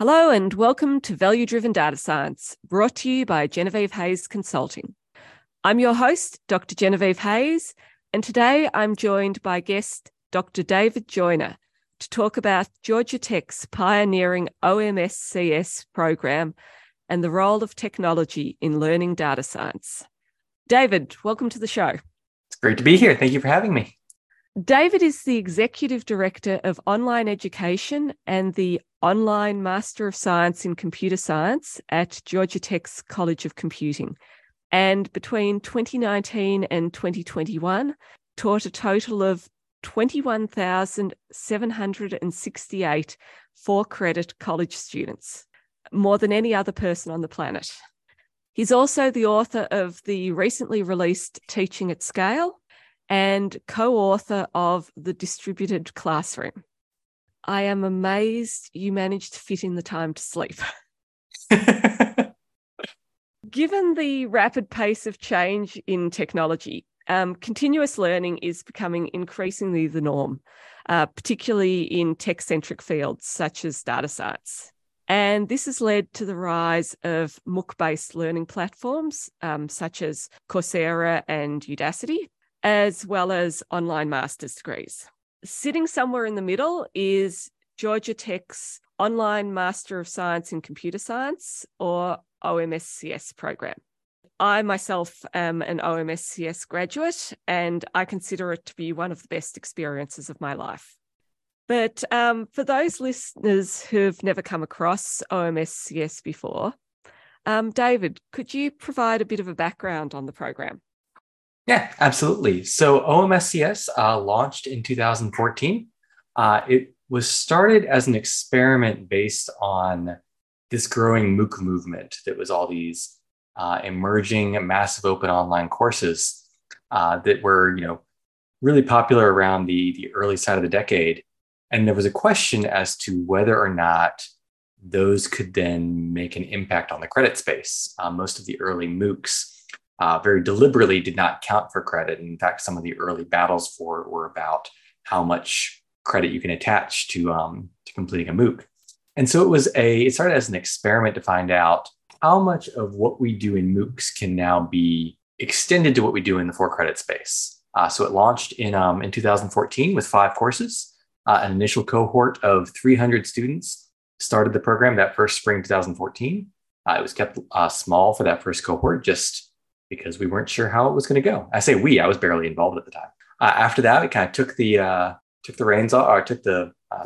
Hello and welcome to Value-Driven Data Science, brought to you by Genevieve Hayes Consulting. I'm your host, Dr. Genevieve Hayes, and today I'm joined by guest Dr. David Joyner to talk about Georgia Tech's pioneering OMSCS program and the role of technology in learning data science. David, welcome to the show. It's great to be here. Thank you for having me. David is the Executive Director of Online Education and the Online Master of Science in Computer Science at Georgia Tech's College of Computing. And between 2019 and 2021, taught a total of 21,768 4-credit college students, more than any other person on the planet. He's also the author of the recently released Teaching at Scale, and co-author of The Distributed Classroom. I am amazed you managed to fit in the time to sleep. Given the rapid pace of change in technology, continuous learning is becoming increasingly the norm, particularly in tech-centric fields such as data science. And this has led to the rise of MOOC-based learning platforms such as Coursera and Udacity, as well as online master's degrees. Sitting somewhere in the middle is Georgia Tech's Online Master of Science in Computer Science, or OMSCS program. I myself am an OMSCS graduate, and I consider it to be one of the best experiences of my life. But for those listeners who've never come across OMSCS before, David, could you provide a bit of a background on the program? Yeah, absolutely. So OMSCS launched in 2014. It was started as an experiment based on this growing MOOC movement that was all these emerging massive open online courses that were, really popular around the early side of the decade. And there was a question as to whether or not those could then make an impact on the credit space. Most of the early MOOCs very deliberately did not count for credit. In fact, some of the early battles for it were about how much credit you can attach to completing a MOOC. And so it started as an experiment to find out how much of what we do in MOOCs can now be extended to what we do in the 4-credit space. So it launched in 2014 with 5 courses. An initial cohort of 300 students started the program that first spring 2014. It was kept small for that first cohort, just because we weren't sure how it was going to go. I say we, I was barely involved at the time. After that, we kind of took the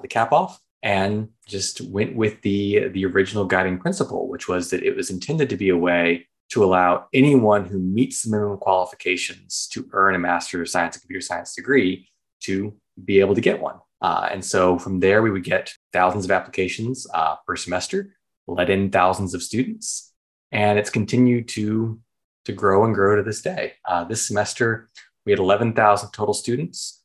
cap off and just went with the original guiding principle, which was that it was intended to be a way to allow anyone who meets the minimum qualifications to earn a Master of Science and Computer Science degree to be able to get one. And so from there, we would get thousands of applications per semester, let in thousands of students, and it's continued to grow and grow to this day. This semester, we had 11,000 total students.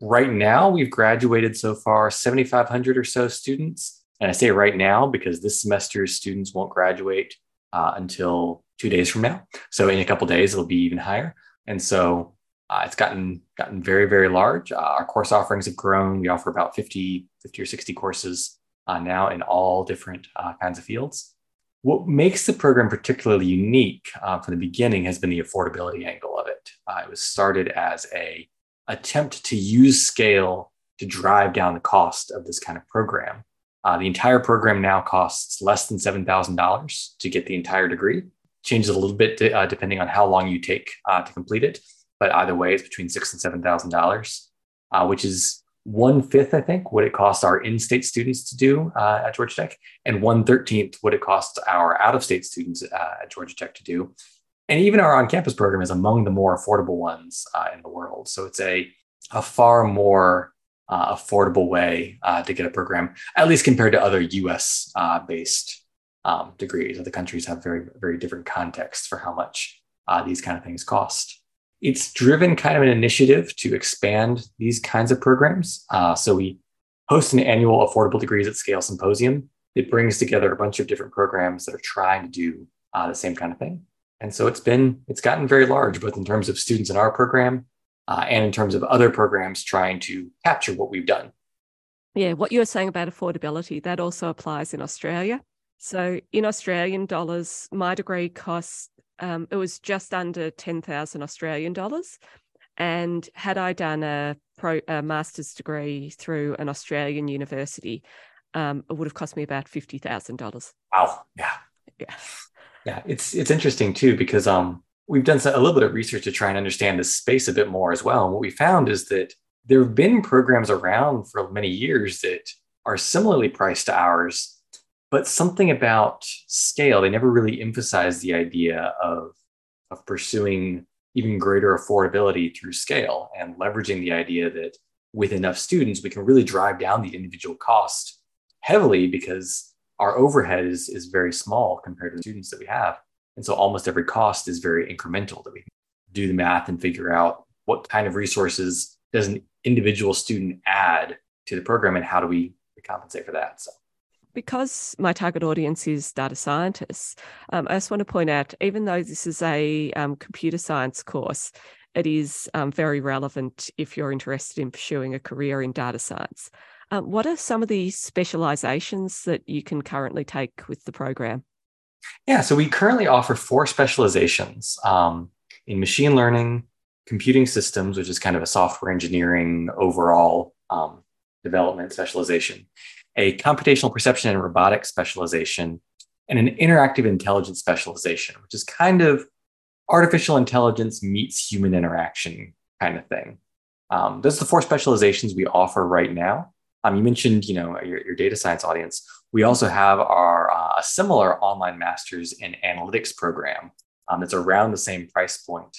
Right now, we've graduated so far 7,500 or so students. And I say right now because this semester's students won't graduate until 2 days from now. So in a couple of days, it'll be even higher. And so it's gotten very, very large. Our course offerings have grown. We offer about 50 or 60 courses now in all different kinds of fields. What makes the program particularly unique from the beginning has been the affordability angle of it. It was started as an attempt to use scale to drive down the cost of this kind of program. The entire program now costs less than $7,000 to get the entire degree. Changes a little bit depending on how long you take to complete it, but either way, it's between $6,000 and $7,000, which is 1/5, I think, what it costs our in-state students to do at Georgia Tech, and 1/13 what it costs our out-of-state students at Georgia Tech to do. And even our on-campus program is among the more affordable ones in the world. So it's a far more affordable way to get a program, at least compared to other U.S.-based degrees. Other countries have very, very different contexts for how much these kind of things cost. It's driven kind of an initiative to expand these kinds of programs. So we host an annual Affordable Degrees at Scale symposium. It brings together a bunch of different programs that are trying to do the same kind of thing. And so it's gotten very large, both in terms of students in our program and in terms of other programs trying to capture what we've done. Yeah, what you were saying about affordability, that also applies in Australia. So in Australian dollars, my degree cost, it was just under 10,000 Australian dollars. And had I done a master's degree through an Australian university, it would have cost me about $50,000. Wow. Yeah. It's interesting too, because we've done a little bit of research to try and understand this space a bit more as well. And what we found is that there have been programs around for many years that are similarly priced to ours, but something about scale, they never really emphasized the idea of pursuing even greater affordability through scale and leveraging the idea that with enough students, we can really drive down the individual cost heavily because our overhead is very small compared to the students that we have. And so almost every cost is very incremental, that we do the math and figure out what kind of resources does an individual student add to the program and how do we compensate for that? So, because my target audience is data scientists, I just want to point out, even though this is a computer science course, it is very relevant if you're interested in pursuing a career in data science. What are some of the specializations that you can currently take with the program? Yeah, so we currently offer 4 specializations in machine learning, computing systems, which is kind of a software engineering overall development specialization, a computational perception and robotics specialization, and an interactive intelligence specialization, which is kind of artificial intelligence meets human interaction kind of thing. Those are the 4 specializations we offer right now. You mentioned, your data science audience. We also have our a similar online master's in analytics program that's around the same price point.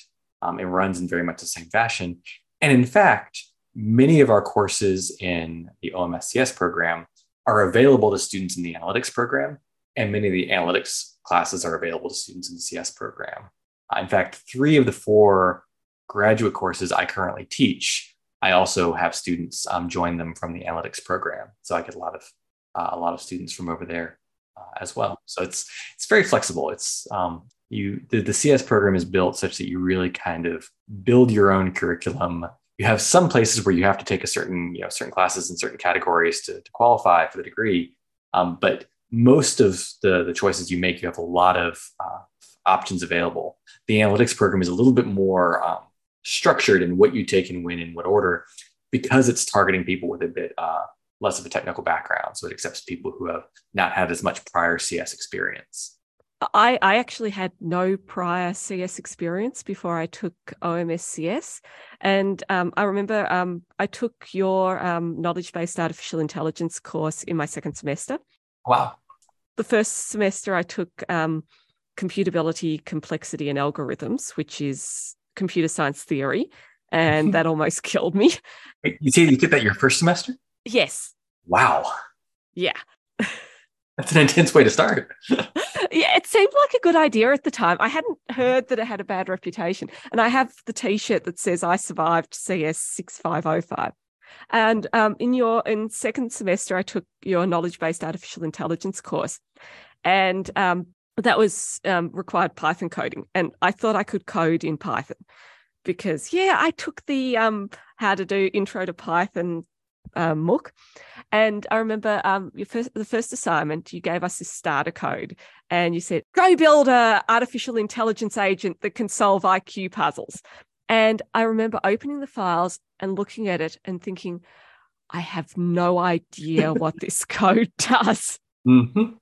It runs in very much the same fashion. And in fact, many of our courses in the OMSCS program are available to students in the analytics program, and many of the analytics classes are available to students in the CS program. In fact, 3 of the 4 graduate courses I currently teach, I also have students join them from the analytics program. So I get a lot of students from over there as well. So it's very flexible. It's the CS program is built such that you really kind of build your own curriculum. You have some places where you have to take a certain classes and certain categories to qualify for the degree. But most of the choices you make, you have a lot of options available. The analytics program is a little bit more structured in what you take and when and what order, because it's targeting people with a bit less of a technical background. So it accepts people who have not had as much prior CS experience. I actually had no prior CS experience before I took OMSCS. And I remember I took your knowledge-based artificial intelligence course in my second semester. Wow. The first semester I took computability, complexity, and algorithms, which is computer science theory. And that almost killed me. You said you did that your first semester? Yes. Wow. Yeah. That's an intense way to start. Yeah, it seemed like a good idea at the time. I hadn't heard that it had a bad reputation. And I have the T-shirt that says, I survived CS 6505. And in second semester, I took your knowledge-based artificial intelligence course. And that was required Python coding. And I thought I could code in Python because, I took the how to do intro to Python MOOC. And I remember the first assignment, you gave us this starter code and you said, go build an artificial intelligence agent that can solve IQ puzzles. And I remember opening the files and looking at it and thinking, I have no idea what this code does. Mm-hmm.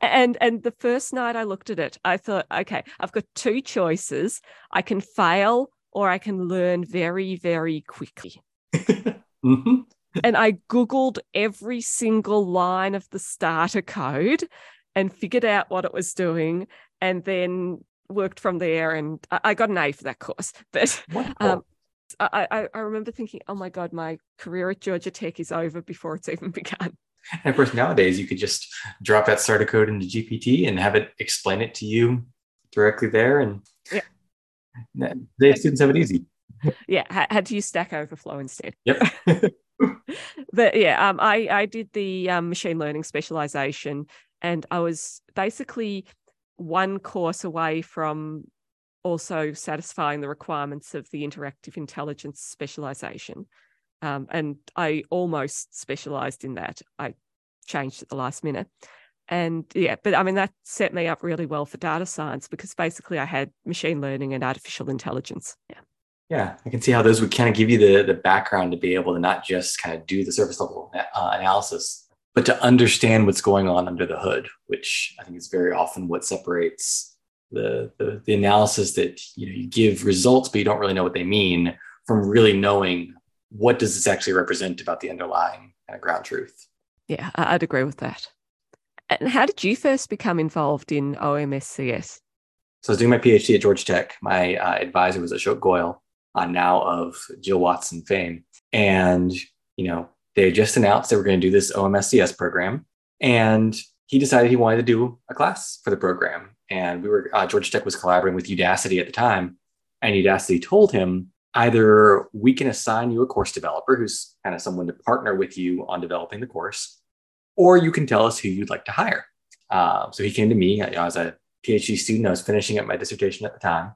And the first night I looked at it, I thought, okay, I've got 2 choices. I can fail or I can learn very, very quickly. Mm-hmm. And I Googled every single line of the starter code and figured out what it was doing and then worked from there. And I got an A for that course. But I remember thinking, oh, my God, my career at Georgia Tech is over before it's even begun. And, of course, nowadays you could just drop that starter code into GPT and have it explain it to you directly there. And Today's students have it easy. Yeah, had to use Stack Overflow instead. Yep. But I did the machine learning specialization and I was basically one course away from also satisfying the requirements of the interactive intelligence specialization. And I almost specialised in that. I changed at the last minute. And yeah, but I mean, that set me up really well for data science, because basically I had machine learning and artificial intelligence. Yeah. Yeah, I can see how those would kind of give you the background to be able to not just kind of do the surface level analysis, but to understand what's going on under the hood, which I think is very often what separates the analysis that, you know, you give results, but you don't really know what they mean, from really knowing what does this actually represent about the underlying kind of ground truth. Yeah, I'd agree with that. And how did you first become involved in OMSCS? So I was doing my PhD at Georgia Tech. My advisor was Ashok Goel, now of Jill Watson fame. And, you know, they just announced they were going to do this OMSCS program. And he decided he wanted to do a class for the program. And we were, Georgia Tech was collaborating with Udacity at the time. And Udacity told him, either we can assign you a course developer, who's kind of someone to partner with you on developing the course, or you can tell us who you'd like to hire. So he came to me, you know, as a PhD student, I was finishing up my dissertation at the time,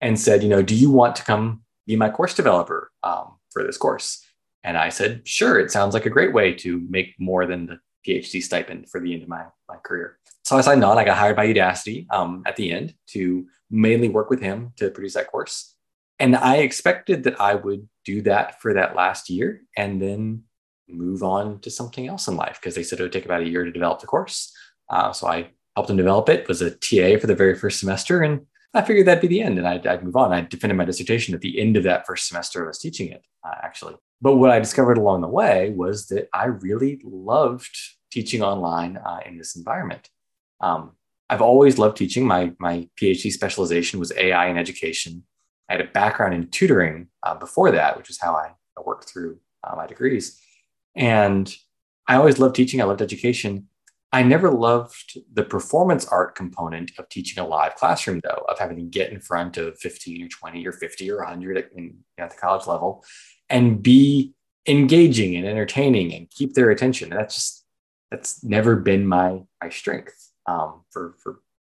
and said, you know, do you want to come be my course developer for this course? And I said, sure, it sounds like a great way to make more than the PhD stipend for the end of my career. So I signed on. I got hired by Udacity at the end to mainly work with him to produce that course. And I expected that I would do that for that last year and then move on to something else in life, because they said it would take about a year to develop the course. So I helped them develop it, was a TA for the very first semester, and I figured that'd be the end and I'd move on. I defended my dissertation at the end of that first semester I was teaching it, actually. But what I discovered along the way was that I really loved teaching online in this environment. I've always loved teaching. My PhD specialization was AI in education. I had a background in tutoring before that, which is how I worked through my degrees. And I always loved teaching. I loved education. I never loved the performance art component of teaching a live classroom, though, of having to get in front of 15 or 20 or 50 or 100 at the college level and be engaging and entertaining and keep their attention. And that's never been my strength for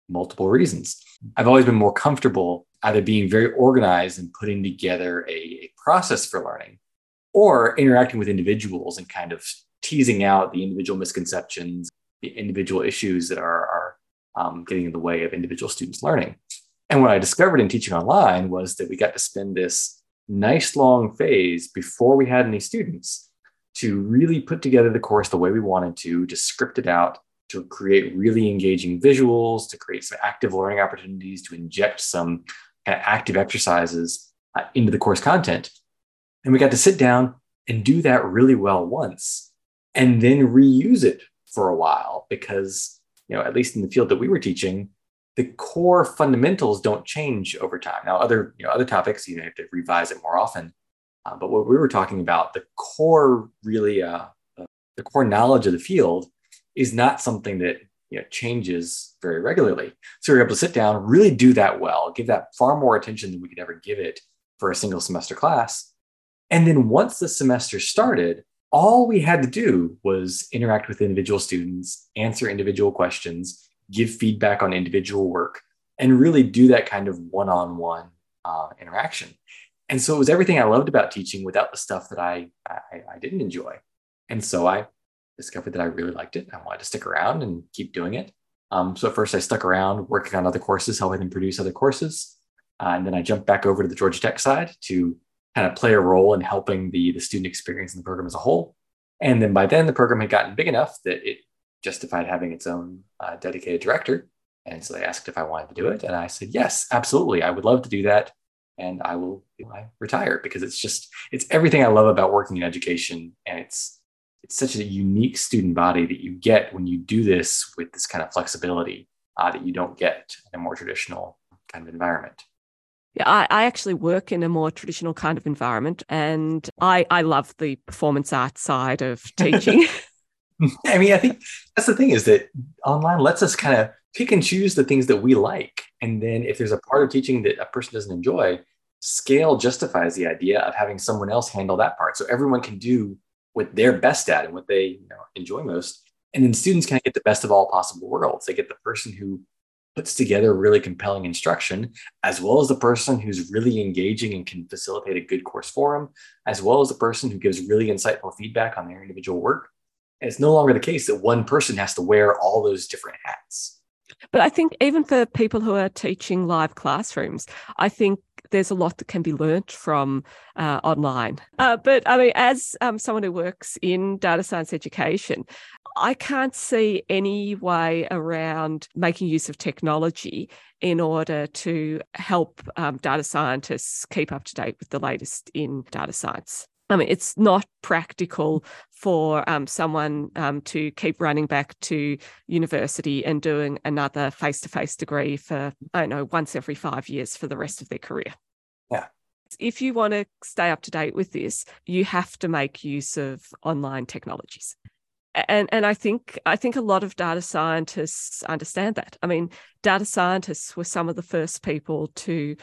multiple reasons. I've always been more comfortable either being very organized and putting together a process for learning, or interacting with individuals and kind of teasing out the individual misconceptions, the individual issues that are getting in the way of individual students learning. And what I discovered in teaching online was that we got to spend this nice long phase before we had any students to really put together the course the way we wanted to script it out, to create really engaging visuals, to create some active learning opportunities, to inject some kind of active exercises into the course content. And we got to sit down and do that really well once, and then reuse it for a while, because, you know, at least in the field that we were teaching, the core fundamentals don't change over time. Now, other topics, you know, you have to revise it more often. But what we were talking about, the core knowledge of the field is not something that, you know, changes very regularly. So we were able to sit down, really do that well, give that far more attention than we could ever give it for a single semester class. And then once the semester started, all we had to do was interact with individual students, answer individual questions, give feedback on individual work, and really do that kind of one-on-one interaction. And so it was everything I loved about teaching without the stuff that I didn't enjoy. And so I discovered that I really liked it. I wanted to stick around and keep doing it. So at first I stuck around working on other courses, helping them produce other courses. And then I jumped back over to the Georgia Tech side to kind of play a role in helping the student experience in the program as a whole. And then by then the program had gotten big enough that it justified having its own dedicated director. And so they asked if I wanted to do it. And I said, yes, absolutely. I would love to do that. And I will retire, because it's everything I love about working in education. And it's such a unique student body that you get when you do this with this kind of flexibility that you don't get in a more traditional kind of environment. Yeah, I actually work in a more traditional kind of environment, and I love the performance art side of teaching. I mean, I think that's the thing, is that online lets us kind of pick and choose the things that we like. And then if there's a part of teaching that a person doesn't enjoy, scale justifies the idea of having someone else handle that part. So everyone can do what they're best at and what they, you know, enjoy most. And then students kind of get the best of all possible worlds. They get the person who puts together really compelling instruction, as well as the person who's really engaging and can facilitate a good course forum, as well as the person who gives really insightful feedback on their individual work. And it's no longer the case that one person has to wear all those different hats. But I think even for people who are teaching live classrooms, I think there's a lot that can be learnt from online. But I mean, as someone who works in data science education, I can't see any way around making use of technology in order to help data scientists keep up to date with the latest in data science. I mean, it's not practical for someone to keep running back to university and doing another face-to-face degree for, I don't know, once every 5 years for the rest of their career. Yeah. If you want to stay up to date with this, you have to make use of online technologies. And I think a lot of data scientists understand that. I mean, data scientists were some of the first people to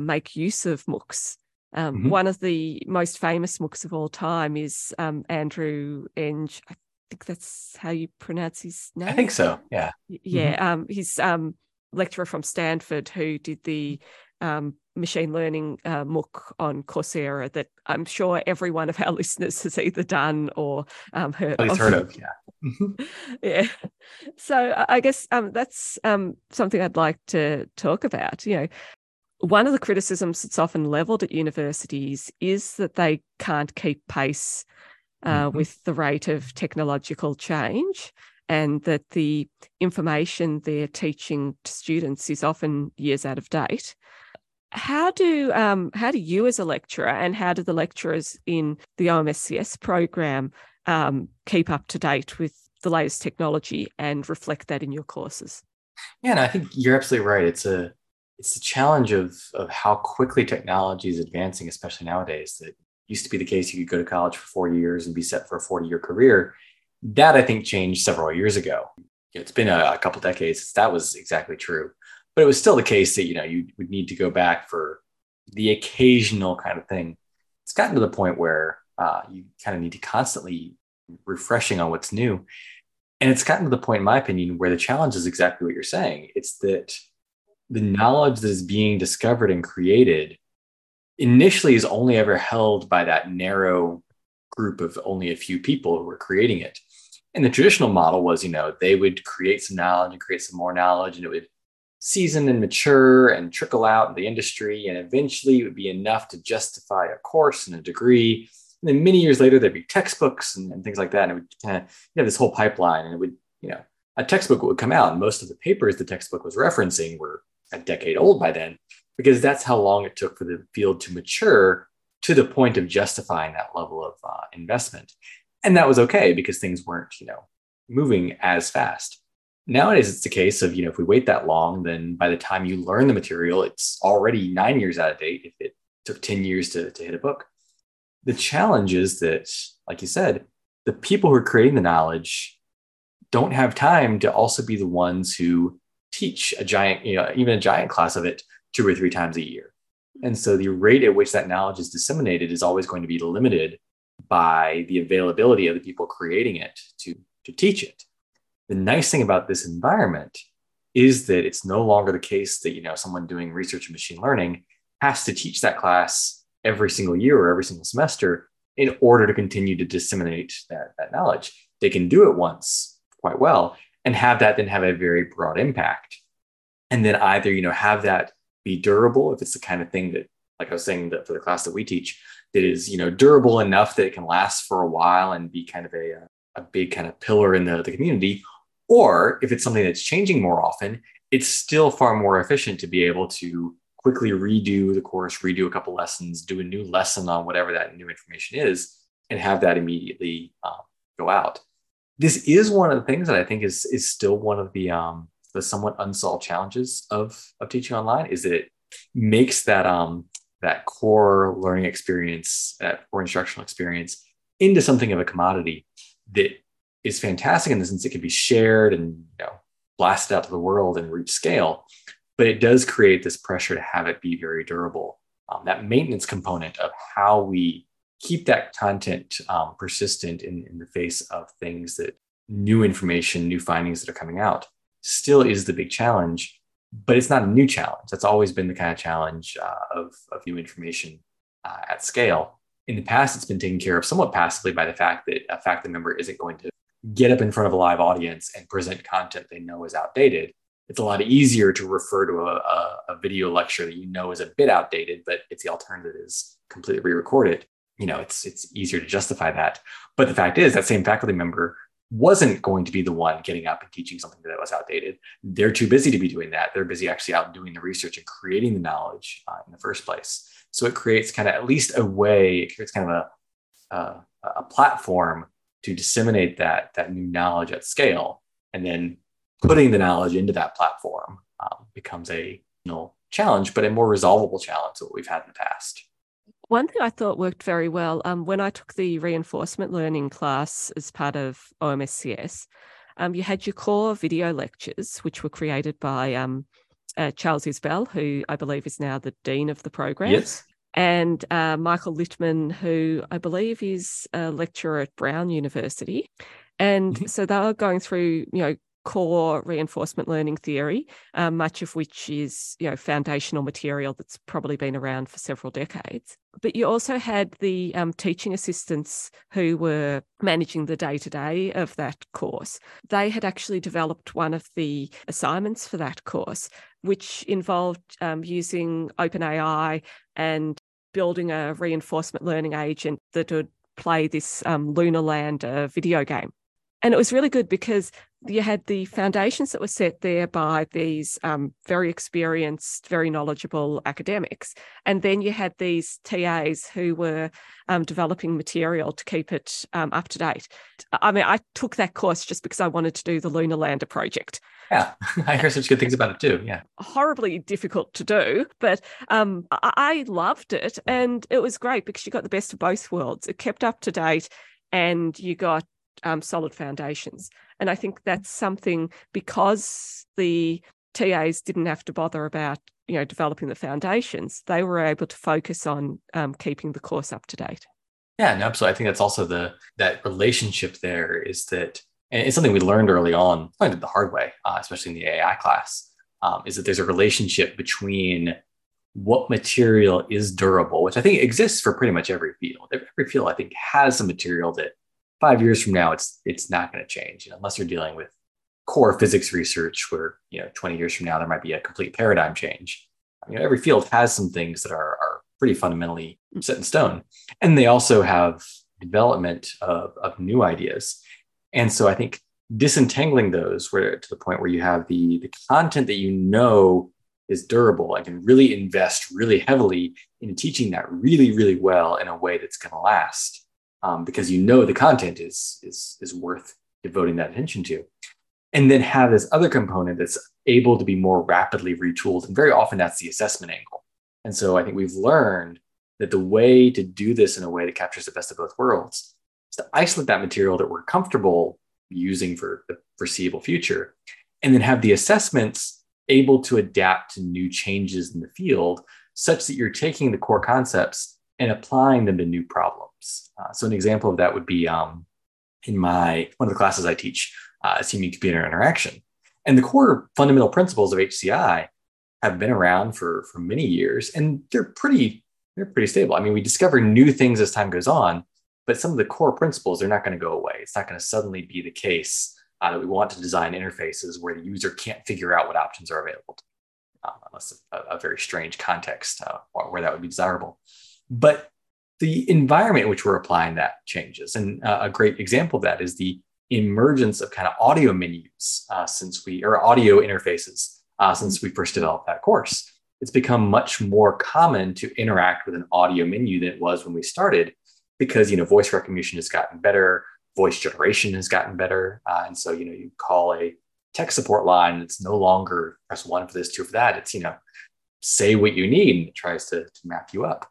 make use of MOOCs. One of the most famous MOOCs of all time is Andrew Ng. I think that's how you pronounce his name. I think so, yeah. Yeah, he's lecturer from Stanford who did the machine learning MOOC on Coursera that I'm sure every one of our listeners has either done or heard of. Yeah. So I guess that's something I'd like to talk about, you know. One of the criticisms that's often levelled at universities is that they can't keep pace with the rate of technological change, and that the information they're teaching to students is often years out of date. How do you as a lecturer, and how do the lecturers in the OMSCS program keep up to date with the latest technology and reflect that in your courses? Yeah, and I think you're absolutely right. It's the challenge of how quickly technology is advancing, especially nowadays. That used to be the case. You could go to college for 4 years and be set for a 40-year career. That, I think, changed several years ago. It's been a couple decades since that was exactly true. But it was still the case that, you know, you would need to go back for the occasional kind of thing. It's gotten to the point where you kind of need to constantly refreshing on what's new. And it's gotten to the point, in my opinion, where the challenge is exactly what you're saying. It's that the knowledge that is being discovered and created initially is only ever held by that narrow group of only a few people who were creating it. And the traditional model was, you know, they would create some knowledge and create some more knowledge, and it would season and mature and trickle out in the industry. And eventually it would be enough to justify a course and a degree. And then many years later, there'd be textbooks and things like that. And it would kind of, you know, this whole pipeline, and it would, you know, a textbook would come out, and most of the papers the textbook was referencing were a decade old by then, because that's how long it took for the field to mature to the point of justifying that level of investment. And that was okay, because things weren't, you know, moving as fast. Nowadays, it's the case of, you know, if we wait that long, then by the time you learn the material, it's already 9 years out of date if it took 10 years to hit a book. The challenge is that, like you said, the people who are creating the knowledge don't have time to also be the ones who teach a giant, you know, even a giant class of it 2 or 3 times a year. And so the rate at which that knowledge is disseminated is always going to be limited by the availability of the people creating it to teach it. The nice thing about this environment is that it's no longer the case that, you know, someone doing research in machine learning has to teach that class every single year or every single semester in order to continue to disseminate that knowledge. They can do it once quite well, and have that then have a very broad impact. And then either, you know, have that be durable, if it's the kind of thing that, like I was saying, that for the class that we teach, that is, you know, durable enough that it can last for a while and be kind of a big kind of pillar in the community. Or if it's something that's changing more often, it's still far more efficient to be able to quickly redo the course, redo a couple lessons, do a new lesson on whatever that new information is, and have that immediately go out. This is one of the things that I think is still one of the somewhat unsolved challenges of teaching online, is that it makes that core learning experience, that core instructional experience, into something of a commodity that is fantastic in the sense it can be shared and, you know, blasted out to the world and reach scale, but it does create this pressure to have it be very durable. That maintenance component of how we keep that content persistent in the face of things that new information, new findings that are coming out, still is the big challenge. But it's not a new challenge. That's always been the kind of challenge of new information at scale. In the past, it's been taken care of somewhat passively by the fact that a faculty member isn't going to get up in front of a live audience and present content they know is outdated. It's a lot easier to refer to a video lecture that you know is a bit outdated, but it's the alternative is completely re-recorded. You know, it's easier to justify that. But the fact is that same faculty member wasn't going to be the one getting up and teaching something that was outdated. They're too busy to be doing that. They're busy actually out doing the research and creating the knowledge in the first place. So it creates kind of at least a way, it creates kind of a platform to disseminate that new knowledge at scale. And then putting the knowledge into that platform becomes a challenge, but a more resolvable challenge than what we've had in the past. One thing I thought worked very well when I took the reinforcement learning class as part of OMSCS, you had your core video lectures, which were created by Charles Isbell, who I believe is now the dean of the program, yes, and Michael Littman, who I believe is a lecturer at Brown University. And so they were going through, core reinforcement learning theory, much of which is, foundational material that's probably been around for several decades. But you also had the teaching assistants who were managing the day-to-day of that course. They had actually developed one of the assignments for that course, which involved using OpenAI and building a reinforcement learning agent that would play this Lunar Lander video game. And it was really good because you had the foundations that were set there by these very experienced, very knowledgeable academics. And then you had these TAs who were developing material to keep it up to date. I mean, I took that course just because I wanted to do the Lunar Lander project. Yeah, I hear such good things about it too, yeah. Horribly difficult to do, but I loved it. And it was great because you got the best of both worlds. It kept up to date and you got solid foundations. And I think that's something, because the TAs didn't have to bother about, developing the foundations, they were able to focus on keeping the course up to date. Yeah, no, absolutely. I think that's also that relationship there is that, and it's something we learned early on, learned it the hard way, especially in the AI class, is that there's a relationship between what material is durable, which I think exists for pretty much every field. Every field, I think, has some material that 5 years from now, it's not going to change, unless you're dealing with core physics research where, 20 years from now, there might be a complete paradigm change. Every field has some things that are pretty fundamentally set in stone. And they also have development of new ideas. And so I think disentangling those where to the point where you have the content that is durable and can really invest really heavily in teaching that really, really well in a way that's going to last. Because the content is worth devoting that attention to. And then have this other component that's able to be more rapidly retooled. And very often that's the assessment angle. And so I think we've learned that the way to do this in a way that captures the best of both worlds is to isolate that material that we're comfortable using for the foreseeable future, and then have the assessments able to adapt to new changes in the field, such that you're taking the core concepts and applying them to new problems. So an example of that would be in one of the classes I teach, is human-computer interaction. And the core fundamental principles of HCI have been around for many years, and they're pretty stable. I mean, we discover new things as time goes on, but some of the core principles, they're not going to go away. It's not going to suddenly be the case that we want to design interfaces where the user can't figure out what options are available, unless a very strange context where that would be desirable. But the environment in which we're applying that changes. And a great example of that is the emergence of kind of audio menus audio interfaces since we first developed that course. It's become much more common to interact with an audio menu than it was when we started because, voice recognition has gotten better, voice generation has gotten better. And so, you call a tech support line, and it's no longer press 1 for this, 2 for that. It's, say what you need, and it tries to map you up.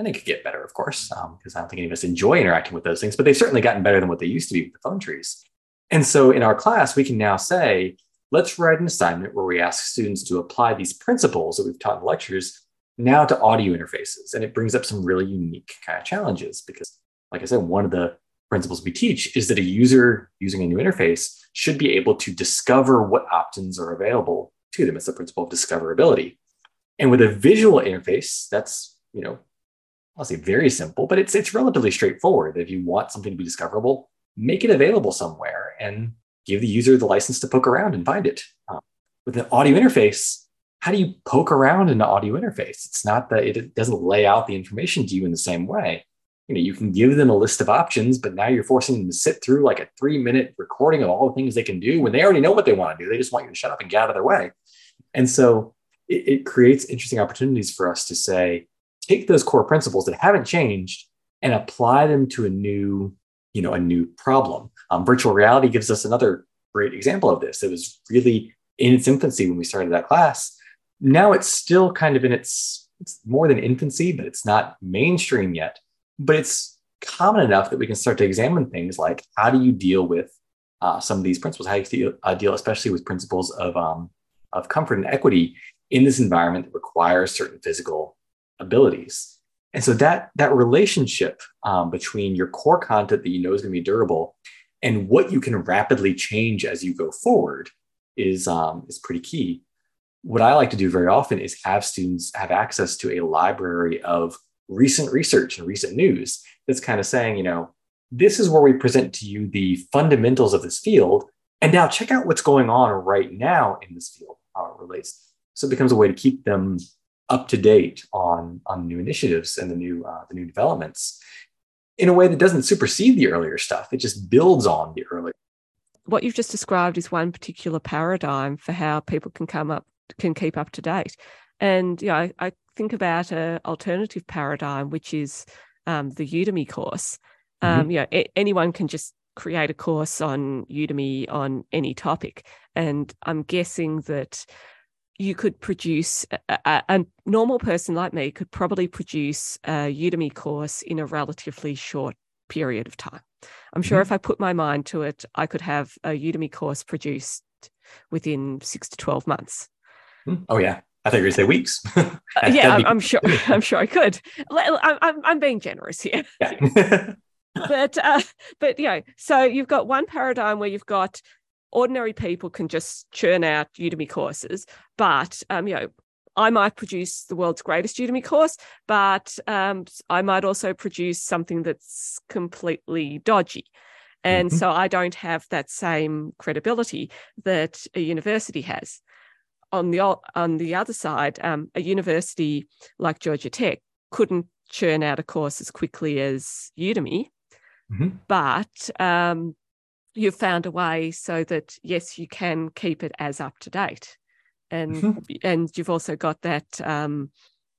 And it could get better, of course, because I don't think any of us enjoy interacting with those things, but they've certainly gotten better than what they used to be with the phone trees. And so in our class, we can now say, let's write an assignment where we ask students to apply these principles that we've taught in lectures now to audio interfaces. And it brings up some really unique kind of challenges because, like I said, one of the principles we teach is that a user using a new interface should be able to discover what options are available to them. It's the principle of discoverability. And with a visual interface, that's, you know, I'll say very simple, but it's relatively straightforward. If you want something to be discoverable, make it available somewhere and give the user the license to poke around and find it. With an audio interface, how do you poke around in an audio interface? It's not that it doesn't lay out the information to you in the same way. You know, you can give them a list of options, but now you're forcing them to sit through like a 3-minute recording of all the things they can do when they already know what they want to do. They just want you to shut up and get out of their way. And so it creates interesting opportunities for us to say, take those core principles that haven't changed and apply them to a new problem. Virtual reality gives us another great example of this. It was really in its infancy when we started that class. Now it's still kind of in it's more than infancy, but it's not mainstream yet. But it's common enough that we can start to examine things like, how do you deal with some of these principles? How do you deal especially with principles of comfort and equity in this environment that requires certain physical abilities? And so that relationship between your core content that you know is going to be durable and what you can rapidly change as you go forward is pretty key. What I like to do very often is have students have access to a library of recent research and recent news that's kind of saying, you know, this is where we present to you the fundamentals of this field. And now check out what's going on right now in this field, how it relates. So it becomes a way to keep them up to date on new initiatives and the new developments in a way that doesn't supersede the earlier stuff. It just builds on the earlier. What you've just described is one particular paradigm for how people can keep up to date. And, you know, I think about an alternative paradigm, which is the Udemy course. You know, anyone can just create a course on Udemy on any topic. And I'm guessing that you could produce, a normal person like me could probably produce a Udemy course in a relatively short period of time. I'm sure if I put my mind to it, I could have a Udemy course produced within 6 to 12 months. Oh, yeah. I thought you were going to say weeks. I'm sure I could. I'm being generous here. Yeah. but you know, so you've got one paradigm where you've got ordinary people can just churn out Udemy courses, but you know, I might produce the world's greatest Udemy course, but I might also produce something that's completely dodgy. And so I don't have that same credibility that a university has. On the other side, a university like Georgia Tech couldn't churn out a course as quickly as Udemy, but you've found a way so that, yes, you can keep it as up to date. And and you've also got that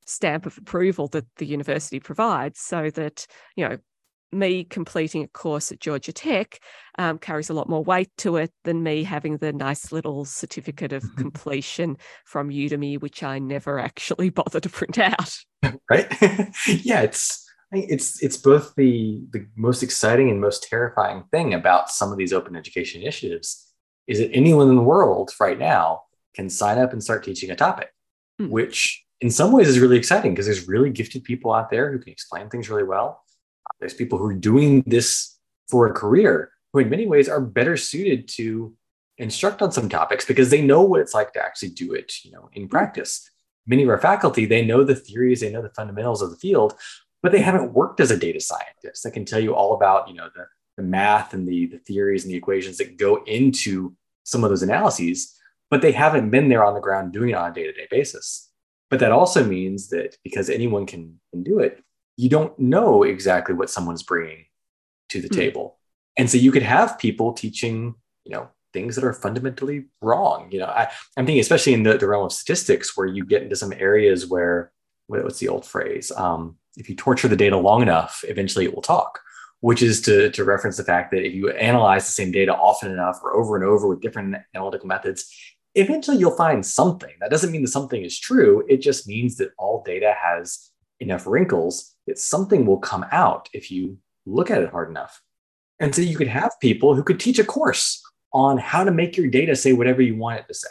stamp of approval that the university provides so that, you know, me completing a course at Georgia Tech carries a lot more weight to it than me having the nice little certificate of completion from Udemy, which I never actually bother to print out. Right? Yeah, it's both the most exciting and most terrifying thing about some of these open education initiatives is that anyone in the world right now can sign up and start teaching a topic, which in some ways is really exciting because there's really gifted people out there who can explain things really well. There's people who are doing this for a career who in many ways are better suited to instruct on some topics because they know what it's like to actually do it, you know, in practice. Many of our faculty, they know the theories, they know the fundamentals of the field, but they haven't worked as a data scientist. They can tell you all about, you know, the math and the theories and the equations that go into some of those analyses, but they haven't been there on the ground doing it on a day-to-day basis. But that also means that because anyone can do it, you don't know exactly what someone's bringing to the table. And so you could have people teaching, you know, things that are fundamentally wrong. You know, I'm thinking especially in the realm of statistics where you get into some areas where, what's the old phrase? If you torture the data long enough, eventually it will talk, which is to reference the fact that if you analyze the same data often enough or over and over with different analytical methods, eventually you'll find something. That doesn't mean that something is true. It just means that all data has enough wrinkles that something will come out if you look at it hard enough. And so you could have people who could teach a course on how to make your data say whatever you want it to say.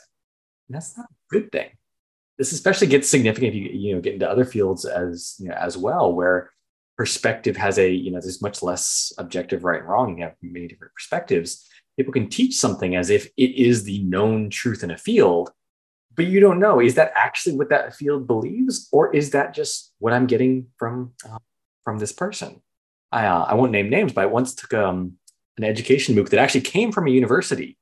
And that's not a good thing. This especially gets significant if you get into other fields as well, where perspective has there's much less objective right and wrong. You have many different perspectives. People can teach something as if it is the known truth in a field, But you don't know, is that actually what that field believes? Or is that just what I'm getting from this person? I won't name names, but I once took an education MOOC that actually came from a university.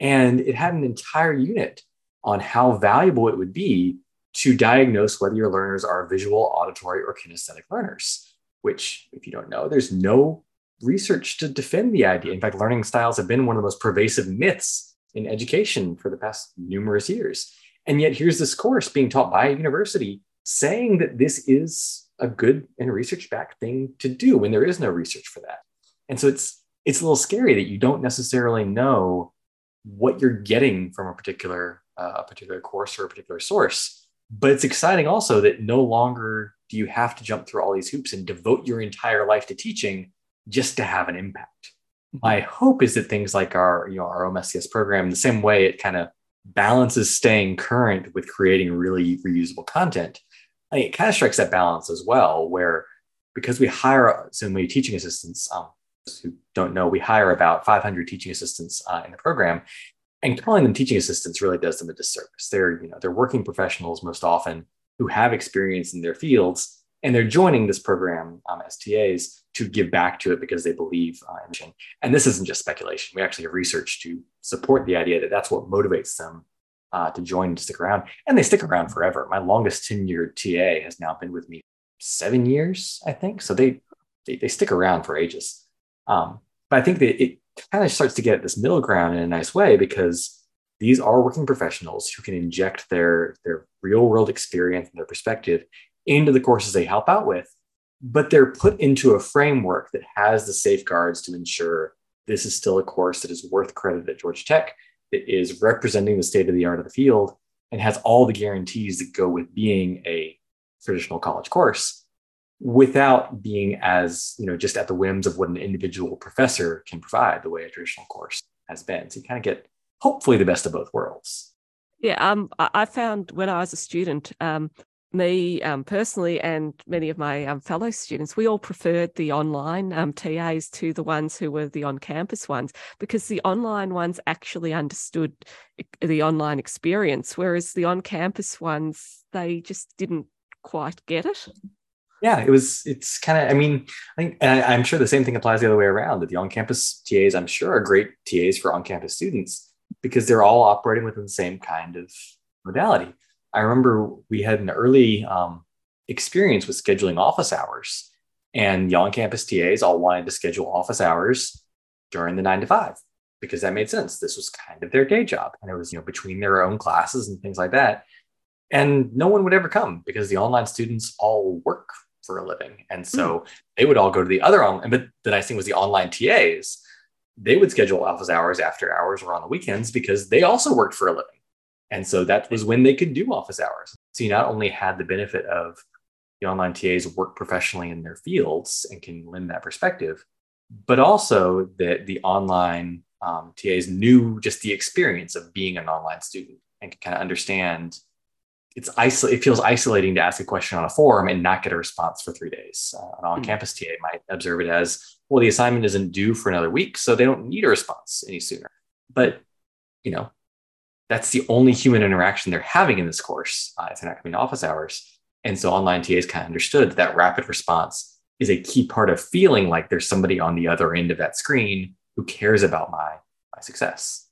And it had an entire unit on how valuable it would be to diagnose whether your learners are visual, auditory, or kinesthetic learners, which, if you don't know, there's no research to defend the idea. In fact, learning styles have been one of the most pervasive myths in education for the past numerous years. And yet here's this course being taught by a university saying that this is a good and research-backed thing to do when there is no research for that. And so it's a little scary that you don't necessarily know what you're getting from a particular course or a particular source. But it's exciting also that no longer do you have to jump through all these hoops and devote your entire life to teaching just to have an impact. My hope is that things like our OMSCS program, the same way it kind of balances staying current with creating really reusable content, I think it kind of strikes that balance as well, where because we hire so many teaching assistants, who don't know, we hire about 500 teaching assistants in the program, and calling them teaching assistants really does them a disservice. They're working professionals most often who have experience in their fields, and they're joining this program as TAs to give back to it because they believe in mission. And this isn't just speculation. We actually have research to support the idea that that's what motivates them to join and stick around. And they stick around forever. My longest tenured TA has now been with me 7 years, I think. So they stick around for ages. But I think that it kind of starts to get at this middle ground in a nice way, because these are working professionals who can inject their real world experience and their perspective into the courses they help out with, but they're put into a framework that has the safeguards to ensure this is still a course that is worth credit at Georgia Tech, that is representing the state of the art of the field, and has all the guarantees that go with being a traditional college course, without being as, just at the whims of what an individual professor can provide, the way a traditional course has been. So you kind of get hopefully the best of both worlds. Yeah, I found when I was a student, me personally and many of my fellow students, we all preferred the online TAs to the ones who were the on-campus ones, because the online ones actually understood the online experience, whereas the on-campus ones, they just didn't quite get it. Yeah, it's kind of, I'm sure the same thing applies the other way around, that the on-campus TAs, I'm sure, are great TAs for on-campus students because they're all operating within the same kind of modality. I remember we had an early experience with scheduling office hours, and the on-campus TAs all wanted to schedule office hours during the 9 to 5 because that made sense. This was kind of their day job, and it was, between their own classes and things like that. And no one would ever come because the online students all work for a living. And so they would all go to the other online. But the nice thing was the online TAs, they would schedule office hours after hours or on the weekends because they also worked for a living. And so that was when they could do office hours. So you not only had the benefit of the online TAs work professionally in their fields and can lend that perspective, but also that the online TAs knew just the experience of being an online student and could kind of understand. It feels isolating to ask a question on a forum and not get a response for 3 days. An on-campus TA might observe it as, well, the assignment isn't due for another week, so they don't need a response any sooner. But, that's the only human interaction they're having in this course if they're not coming to office hours. And so online TAs kind of understood that rapid response is a key part of feeling like there's somebody on the other end of that screen who cares about my success.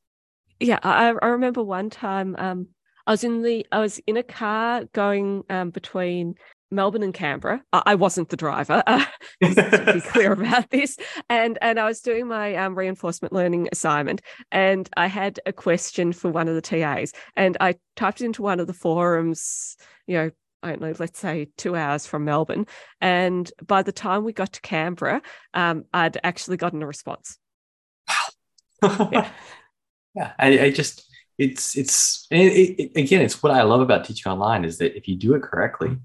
Yeah, I remember one time... I was in a car going between Melbourne and Canberra. I wasn't the driver, just to be clear about this. And I was doing my reinforcement learning assignment, and I had a question for one of the TAs, and I typed it into one of the forums, I don't know, let's say 2 hours from Melbourne. And by the time we got to Canberra, I'd actually gotten a response. Wow. Yeah. I just... It's what I love about teaching online is that if you do it correctly,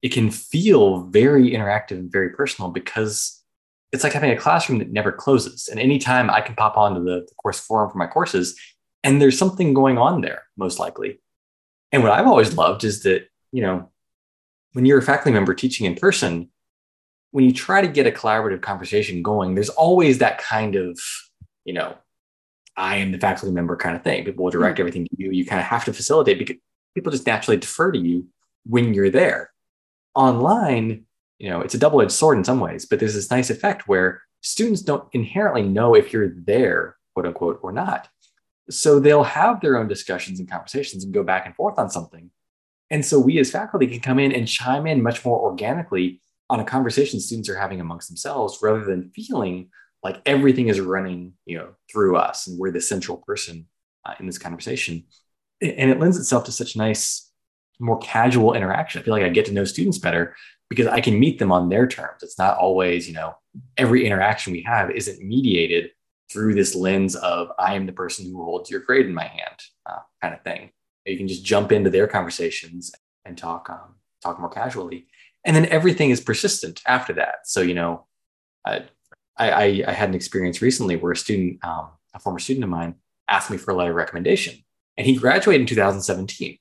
it can feel very interactive and very personal, because it's like having a classroom that never closes. And anytime I can pop onto the course forum for my courses, and there's something going on there, most likely. And what I've always loved is that, when you're a faculty member teaching in person, when you try to get a collaborative conversation going, there's always that kind of, I am the faculty member kind of thing. People will direct everything to you. You kind of have to facilitate, because people just naturally defer to you when you're there. Online, it's a double-edged sword in some ways, but there's this nice effect where students don't inherently know if you're there, quote unquote, or not. So they'll have their own discussions and conversations and go back and forth on something. And so we as faculty can come in and chime in much more organically on a conversation students are having amongst themselves, rather than feeling like everything is running, through us and we're the central person in this conversation. And it lends itself to such nice, more casual interaction. I feel like I get to know students better because I can meet them on their terms. It's not always, every interaction we have isn't mediated through this lens of, I am the person who holds your grade in my hand, kind of thing. You can just jump into their conversations and talk more casually. And then everything is persistent after that. So, I had an experience recently where a former student of mine asked me for a letter of recommendation, and he graduated in 2017.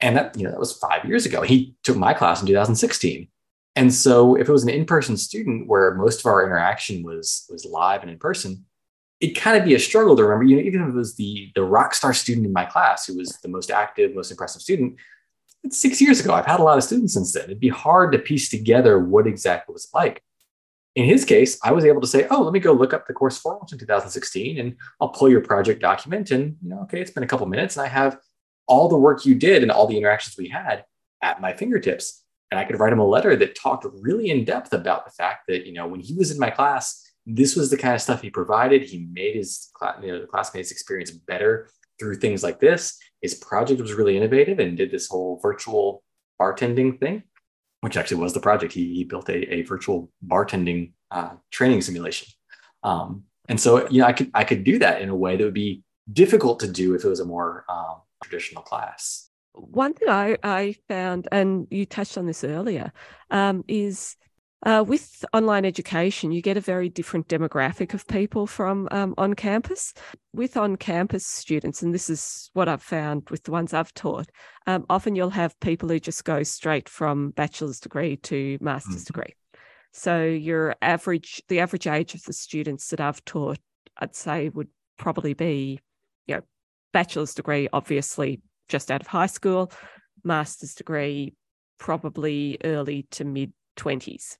And that was 5 years ago. He took my class in 2016. And so if it was an in-person student where most of our interaction was live and in person, it'd kind of be a struggle to remember, even if it was the rock star student in my class who was the most active, most impressive student, it's 6 years ago. I've had a lot of students since then. It'd be hard to piece together what exactly was it like. In his case, I was able to say, oh, let me go look up the course forums in 2016 and I'll pull your project document and, okay, it's been a couple minutes and I have all the work you did and all the interactions we had at my fingertips. And I could write him a letter that talked really in depth about the fact that, when he was in my class, this was the kind of stuff he provided. He made his classmates' experience better through things like this. His project was really innovative and did this whole virtual bartending thing, which actually was the project. He built a virtual bartending training simulation. And so, I could do that in a way that would be difficult to do if it was a more traditional class. One thing I found, and you touched on this earlier, is with online education, you get a very different demographic of people from on campus. With on campus students, and this is what I've found with the ones I've taught, often you'll have people who just go straight from bachelor's degree to master's degree. So the average age of the students that I've taught, I'd say would probably be, bachelor's degree, obviously just out of high school, master's degree, probably early to mid 20s.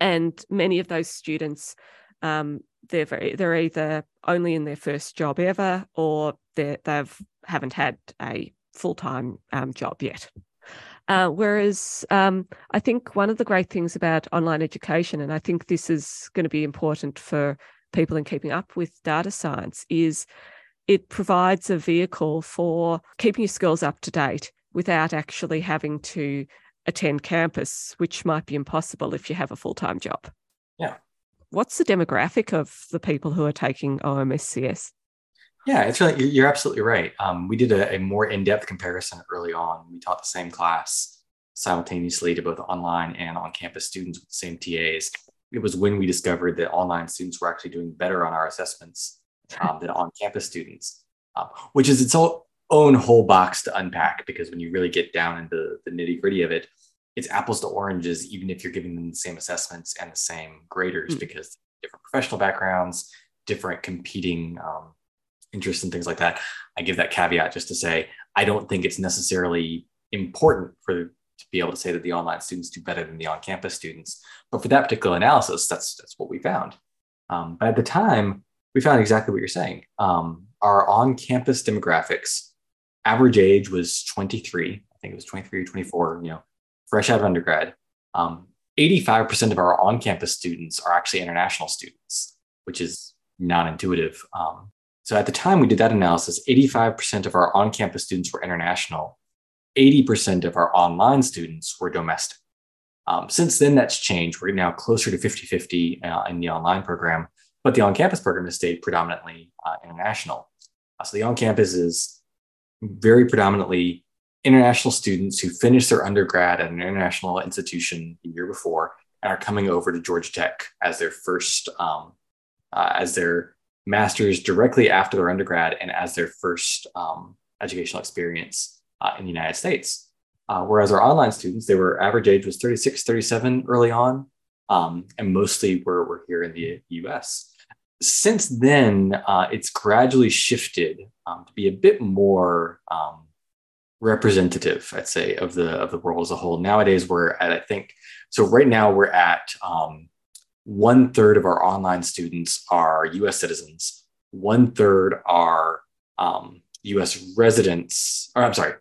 And many of those students, they're either only in their first job ever, or they've haven't had a full-time job yet. Whereas I think one of the great things about online education, and I think this is going to be important for people in keeping up with data science, is it provides a vehicle for keeping your skills up to date without actually having to attend campus, which might be impossible if you have a full-time job. Yeah. What's the demographic of the people who are taking OMSCS? Yeah, it's really, you're absolutely right. We did a more in-depth comparison early on. We taught the same class simultaneously to both online and on-campus students with the same TAs. It was when we discovered that online students were actually doing better on our assessments than on-campus students, which is its own whole box to unpack, because when you really get down into the nitty-gritty of it, it's apples to oranges, even if you're giving them the same assessments and the same graders, because different professional backgrounds, different competing interests and things like that. I give that caveat just to say, I don't think it's necessarily important to be able to say that the online students do better than the on-campus students. But for that particular analysis, that's what we found. But at the time, we found exactly what you're saying. Our on-campus demographics, average age was 23. I think it was 23 or 24, fresh out of undergrad. 85% of our on-campus students are actually international students, which is non-intuitive. So at the time we did that analysis, 85% of our on-campus students were international. 80% of our online students were domestic. Since then, that's changed. We're now closer to 50-50 in the online program, but the on-campus program has stayed predominantly international. So the on-campus is very predominantly international students who finished their undergrad at an international institution the year before and are coming over to Georgia Tech as their first, as their master's directly after their undergrad and as their first educational experience in the United States. Whereas our online students, their average age was 36, 37 early on, and mostly were here in the US. Since then, it's gradually shifted to be a bit more representative, I'd say, of the world as a whole. Nowadays, we're at, I think, so right now we're at 1/3 of our online students are U.S. citizens, 1/3 are U.S. residents, or I'm sorry,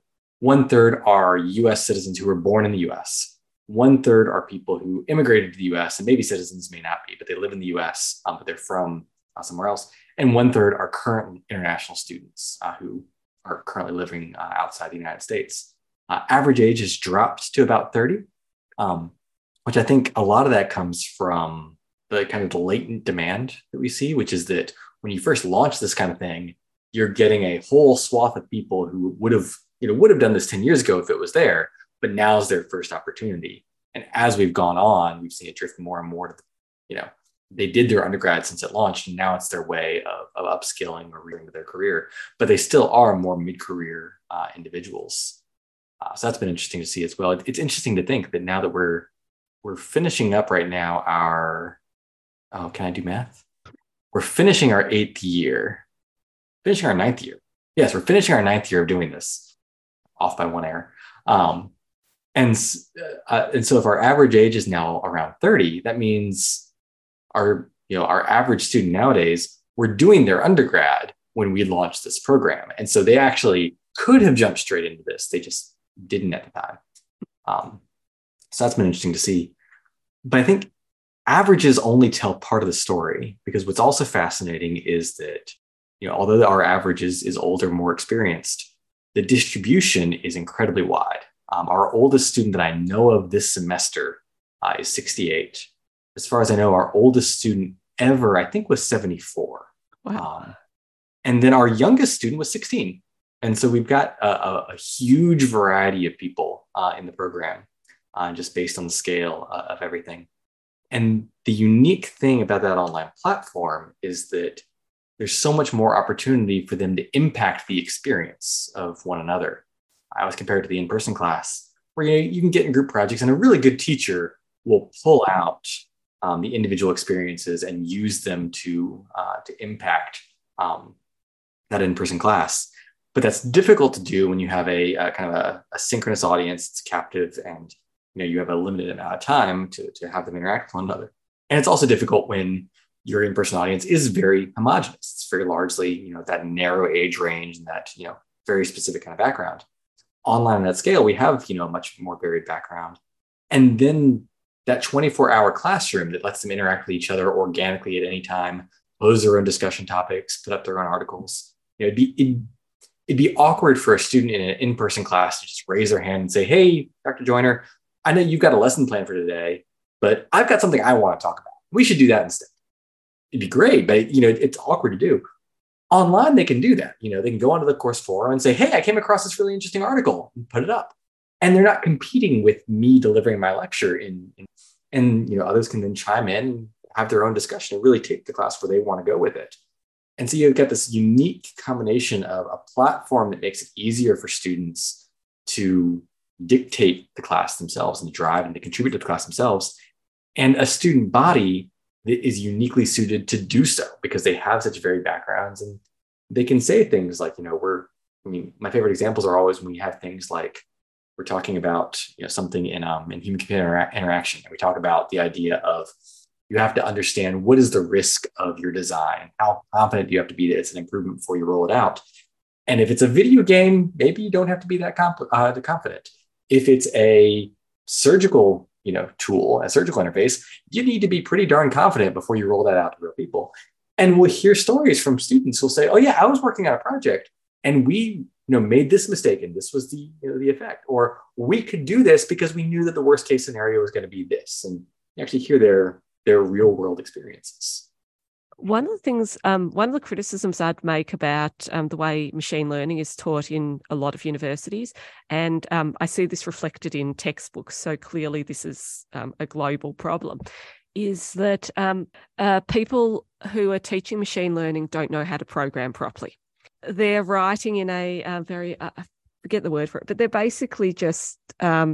1/3 are U.S. citizens who were born in the U.S., 1/3 are people who immigrated to the U.S. and maybe citizens, may not be, but they live in the U.S., but they're from somewhere else. And 1/3 are current international students who are currently living outside the United States. Average age has dropped to about 30, which I think a lot of that comes from the kind of the latent demand that we see, which is that when you first launch this kind of thing, you're getting a whole swath of people who would have done this 10 years ago if it was there, but now's their first opportunity. And as we've gone on, we've seen it drift more and more to, they did their undergrad since it launched, and now it's their way of upskilling or reading to their career, but they still are more mid-career individuals. So that's been interesting to see as well. It's interesting to think that now that we're finishing up right now our, can I do math? We're finishing our ninth year. Yes, we're finishing our ninth year of doing this, off by one error. And so if our average age is now around 30, that means our average student nowadays were doing their undergrad when we launched this program. And so they actually could have jumped straight into this. They just didn't at the time. So that's been interesting to see. But I think averages only tell part of the story, because what's also fascinating is that, although our average is older, more experienced, the distribution is incredibly wide. Our oldest student that I know of this semester is 68. As far as I know, our oldest student ever, I think, was 74. Wow. And then our youngest student was 16. And so we've got a huge variety of people in the program, just based on the scale of everything. And the unique thing about that online platform is that there's so much more opportunity for them to impact the experience of one another. I always compare it to the in-person class, where you can get in group projects and a really good teacher will pull out the individual experiences and use them to impact that in-person class. But that's difficult to do when you have a kind of a synchronous audience. It's captive, and you have a limited amount of time to have them interact with one another. And it's also difficult when your in-person audience is very homogenous. It's very largely that narrow age range and that very specific kind of background. Online on that scale, we have a much more varied background, and then that 24-hour classroom that lets them interact with each other organically at any time, pose their own discussion topics, put up their own articles. It'd be awkward for a student in an in-person class to just raise their hand and say, "Hey, Dr. Joyner, I know you've got a lesson plan for today, but I've got something I want to talk about. We should do that instead." It'd be great, but it's awkward to do. Online, they can do that. They can go onto the course forum and say, "Hey, I came across this really interesting article," and put it up. And they're not competing with me delivering my lecture. And others can then chime in, have their own discussion, and really take the class where they want to go with it. And so you've got this unique combination of a platform that makes it easier for students to dictate the class themselves and drive and to contribute to the class themselves, and a student body that is uniquely suited to do so because they have such varied backgrounds, and they can say things like, my favorite examples are always when we have things like, we're talking about something in human-computer interaction. And we talk about the idea of you have to understand what is the risk of your design, how confident you have to be that it's an improvement before you roll it out. And if it's a video game, maybe you don't have to be that confident. If it's a surgical tool, a surgical interface, you need to be pretty darn confident before you roll that out to real people. And we'll hear stories from students who'll say, "Oh yeah, I was working on a project and we made this mistake, and this was the effect," or "we could do this because we knew that the worst case scenario was going to be this," and you actually hear their real world experienses. One of the things, one of the criticisms I'd make about the way machine learning is taught in a lot of universities, and I see this reflected in textbooks, so clearly this is a global problem, is that people who are teaching machine learning don't know how to program properly. They're writing in a I forget the word for it, but they're basically just,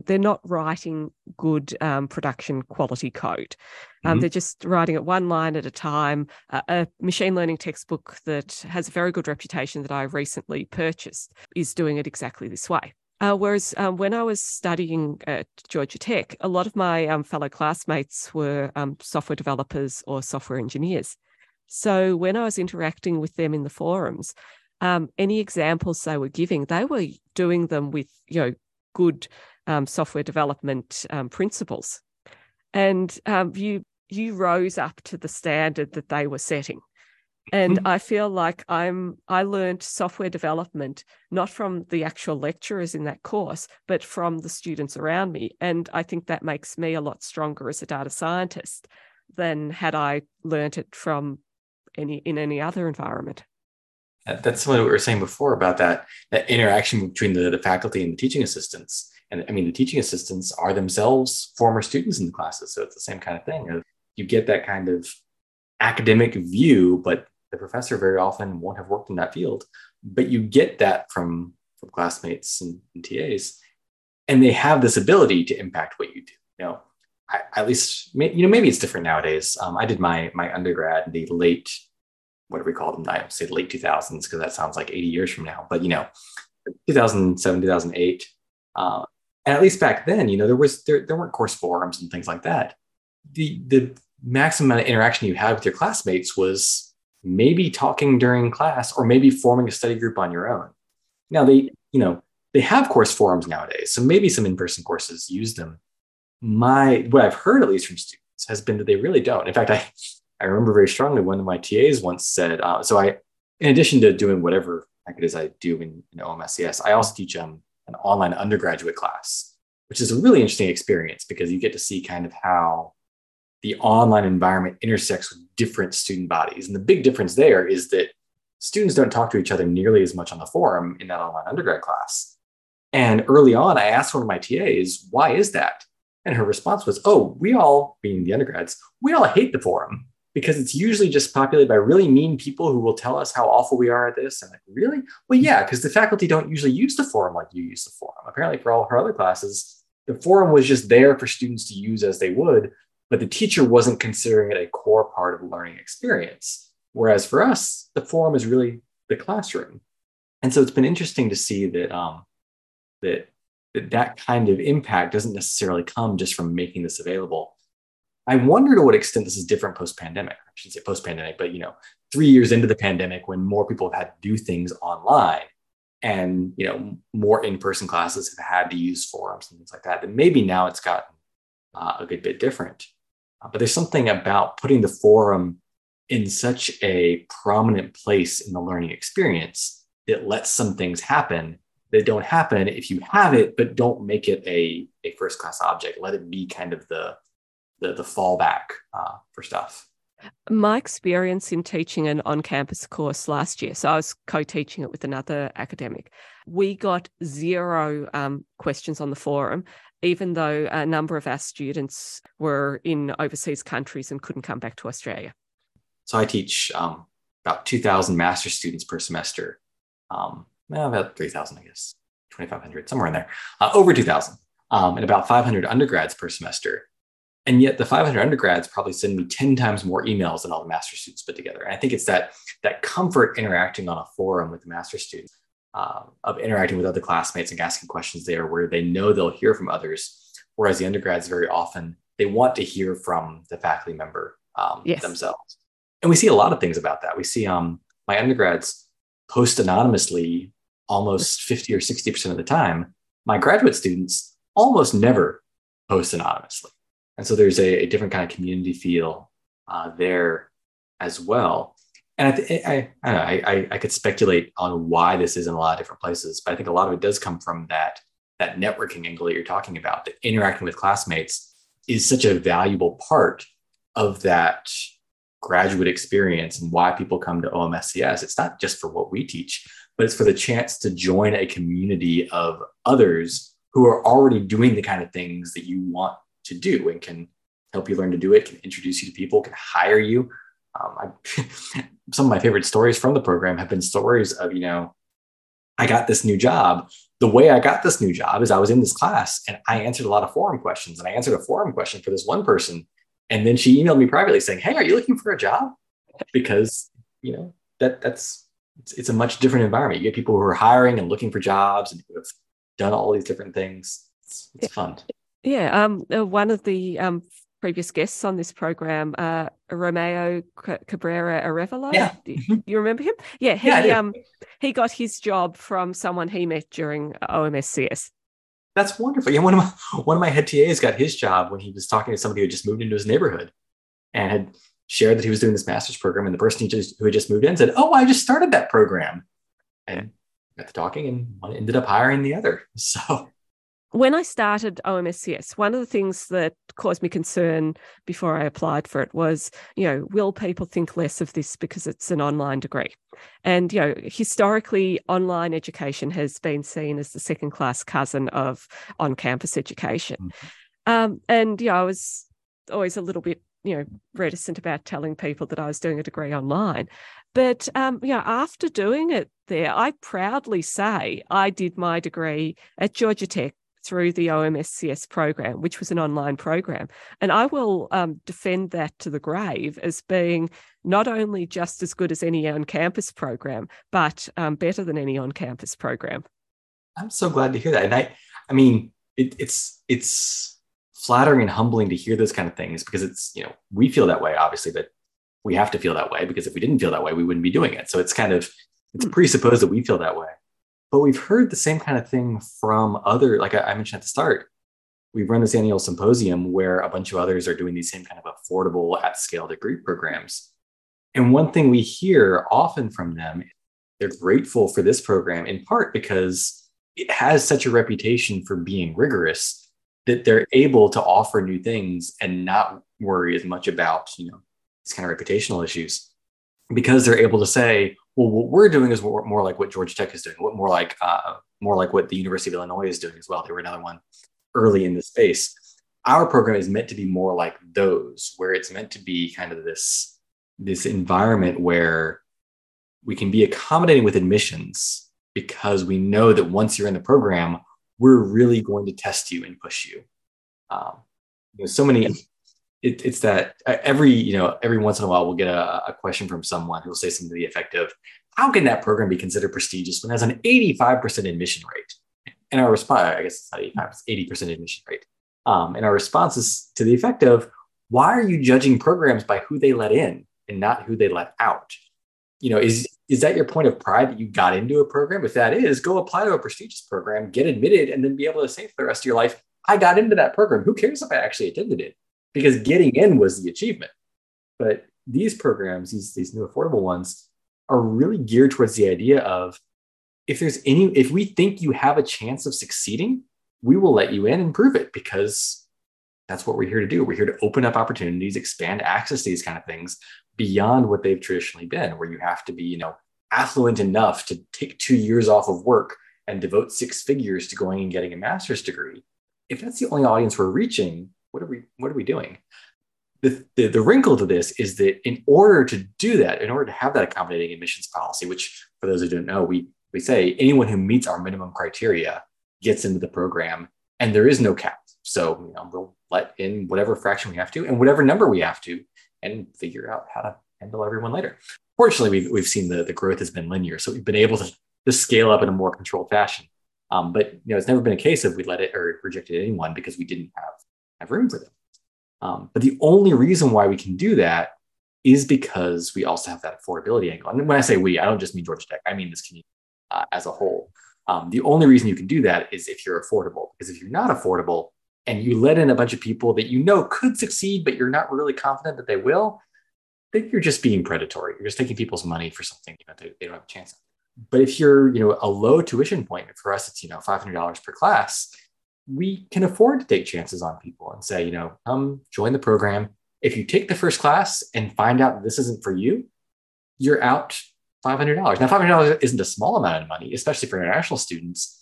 they're not writing good production quality code. They're just writing it one line at a time. A machine learning textbook that has a very good reputation that I recently purchased is doing it exactly this way. Whereas when I was studying at Georgia Tech, a lot of my fellow classmates were software developers or software engineers. So when I was interacting with them in the forums, any examples they were giving, they were doing them with, you know, good software development principles. And you rose up to the standard that they were setting. And I feel like I learned software development, not from the actual lecturers in that course, but from the students around me. And I think that makes me a lot stronger as a data scientist than had I learned it from any other environment. That's similar to what we were saying before about that interaction between the faculty and the teaching assistants. And I mean, the teaching assistants are themselves former students in the classes. So it's the same kind of thing. You get that kind of academic view, but the professor very often won't have worked in that field. But you get that from classmates and TAs, and they have this ability to impact what you do. You know, at least, you know, maybe it's different nowadays. I did my undergrad in the late, whatever we call them, I say late 2000s, because that sounds like 80 years from now, but, you know, 2007, 2008. And at least back then, you know, there weren't course forums and things like that. The maximum amount of interaction you had with your classmates was maybe talking during class or maybe forming a study group on your own. Now they have course forums nowadays, so maybe some in-person courses use them. What I've heard, at least from students, has been that they really don't. In fact, I remember very strongly one of my TAs once said, so I, in addition to doing whatever it is I do in OMSCS, I also teach an online undergraduate class, which is a really interesting experience because you get to see kind of how the online environment intersects with different student bodies. And the big difference there is that students don't talk to each other nearly as much on the forum in that online undergrad class. And early on, I asked one of my TAs, why is that? And her response was, we all, being the undergrads, we all hate the forum because it's usually just populated by really mean people who will tell us how awful we are at this. I'm like, really? Well, yeah, because the faculty don't usually use the forum like you use the forum. Apparently for all her other classes, the forum was just there for students to use as they would, but the teacher wasn't considering it a core part of the learning experience. Whereas for us, the forum is really the classroom. And so it's been interesting to see that that kind of impact doesn't necessarily come just from making this available. I wonder to what extent this is different post-pandemic. I shouldn't say post-pandemic, but 3 years into the pandemic, when more people have had to do things online and more in-person classes have had to use forums and things like that, then maybe now it's gotten a good bit different. But there's something about putting the forum in such a prominent place in the learning experience that lets some things happen that don't happen if you have it, but don't make it a first-class object. Let it be kind of the fallback for stuff. My experience in teaching an on-campus course last year, so I was co-teaching it with another academic, we got zero questions on the forum, even though a number of our students were in overseas countries and couldn't come back to Australia. So I teach about 2,000 master's students per semester, about 3,000, I guess, 2,500, somewhere in there, over 2,000, and about 500 undergrads per semester. And yet the 500 undergrads probably send me 10 times more emails than all the master's students put together. And I think it's that comfort interacting on a forum with the master's students, of interacting with other classmates and asking questions there where they know they'll hear from others. Whereas the undergrads very often, they want to hear from the faculty member themselves. And we see a lot of things about that. We see my undergrads post anonymously almost 50 or 60% of the time. My graduate students almost never post anonymously. And so there's a different kind of community feel there as well. And I could speculate on why this is in a lot of different places, but I think a lot of it does come from that networking angle that you're talking about. That interacting with classmates is such a valuable part of that graduate experience and why people come to OMSCS. It's not just for what we teach, but it's for the chance to join a community of others who are already doing the kind of things that you want to do and can help you learn to do it, can introduce you to people, can hire you. Some of my favorite stories from the program have been stories of, I got this new job. The way I got this new job is I was in this class and I answered a lot of forum questions, and I answered a forum question for this one person. And then she emailed me privately saying, hey, are you looking for a job? Because, that's, it's a much different environment. You get people who are hiring and looking for jobs and who have done all these different things. It's fun. Yeah. One of the previous guests on this program, Romeo Cabrera Arevalo. Yeah. You remember him? Yeah. He got his job from someone he met during OMSCS. That's wonderful. Yeah, one of my head TAs got his job when he was talking to somebody who had just moved into his neighborhood and had shared that he was doing this master's program. And the person who had just moved in said, "Oh, I just started that program." And got to talking, and one ended up hiring the other. So when I started OMSCS, one of the things that caused me concern before I applied for it was, will people think less of this because it's an online degree? And, historically, online education has been seen as the second-class cousin of on-campus education. Mm-hmm. I was always a little bit, reticent about telling people that I was doing a degree online. But, after doing it there, I proudly say I did my degree at Georgia Tech through the OMSCS program, which was an online program. And I will defend that to the grave as being not only just as good as any on-campus program, but better than any on-campus program. I'm so glad to hear that. And I mean, it's flattering and humbling to hear those kind of things because it's, we feel that way, obviously, but we have to feel that way because if we didn't feel that way, we wouldn't be doing it. So it's presupposed that we feel that way. But we've heard the same kind of thing from other, like I mentioned at the start, we've run this annual symposium where a bunch of others are doing these same kind of affordable at-scale degree programs. And one thing we hear often from them, they're grateful for this program in part because it has such a reputation for being rigorous that they're able to offer new things and not worry as much about, these kind of reputational issues because they're able to say, well, what we're doing is more like what Georgia Tech is doing, more like what the University of Illinois is doing as well. They were another one early in the space. Our program is meant to be more like those, where it's meant to be kind of this environment where we can be accommodating with admissions because we know that once you're in the program, we're really going to test you and push you. So many. It's that every once in a while we'll get a question from someone who'll say something to the effect of, how can that program be considered prestigious when it has an 85% admission rate? And our response, I guess it's not 85, it's 80% admission rate. And our response is to the effect of, why are you judging programs by who they let in and not who they let out? Is that your point of pride that you got into a program? If that is, go apply to a prestigious program, get admitted, and then be able to say for the rest of your life, I got into that program. Who cares if I actually attended it? Because getting in was the achievement. But these programs, these new affordable ones, are really geared towards the idea of, if we think you have a chance of succeeding, we will let you in and prove it, because that's what we're here to do. We're here to open up opportunities, expand access to these kind of things beyond what they've traditionally been, where you have to be, affluent enough to take 2 years off of work and devote six figures to going and getting a master's degree. If that's the only audience we're reaching, what are we doing? The wrinkle to this is that in order to have that accommodating admissions policy, which for those who don't know, we say anyone who meets our minimum criteria gets into the program, and there is no cap. So, we'll let in whatever fraction we have to and whatever number we have to, and figure out how to handle everyone later. Fortunately, we've seen the growth has been linear. So we've been able to scale up in a more controlled fashion. But it's never been a case of we let it or rejected anyone because we didn't have room for them. But the only reason why we can do that is because we also have that affordability angle. And when I say we, I don't just mean Georgia Tech. I mean this community as a whole. The only reason you can do that is if you're affordable. Because if you're not affordable and you let in a bunch of people that could succeed, but you're not really confident that they will, then you're just being predatory. You're just taking people's money for something they don't have a chance at. But if you're a low tuition point, for us it's $500 per class, we can afford to take chances on people and say, come join the program. If you take the first class and find out that this isn't for you, you're out $500. Now, $500 isn't a small amount of money, especially for international students,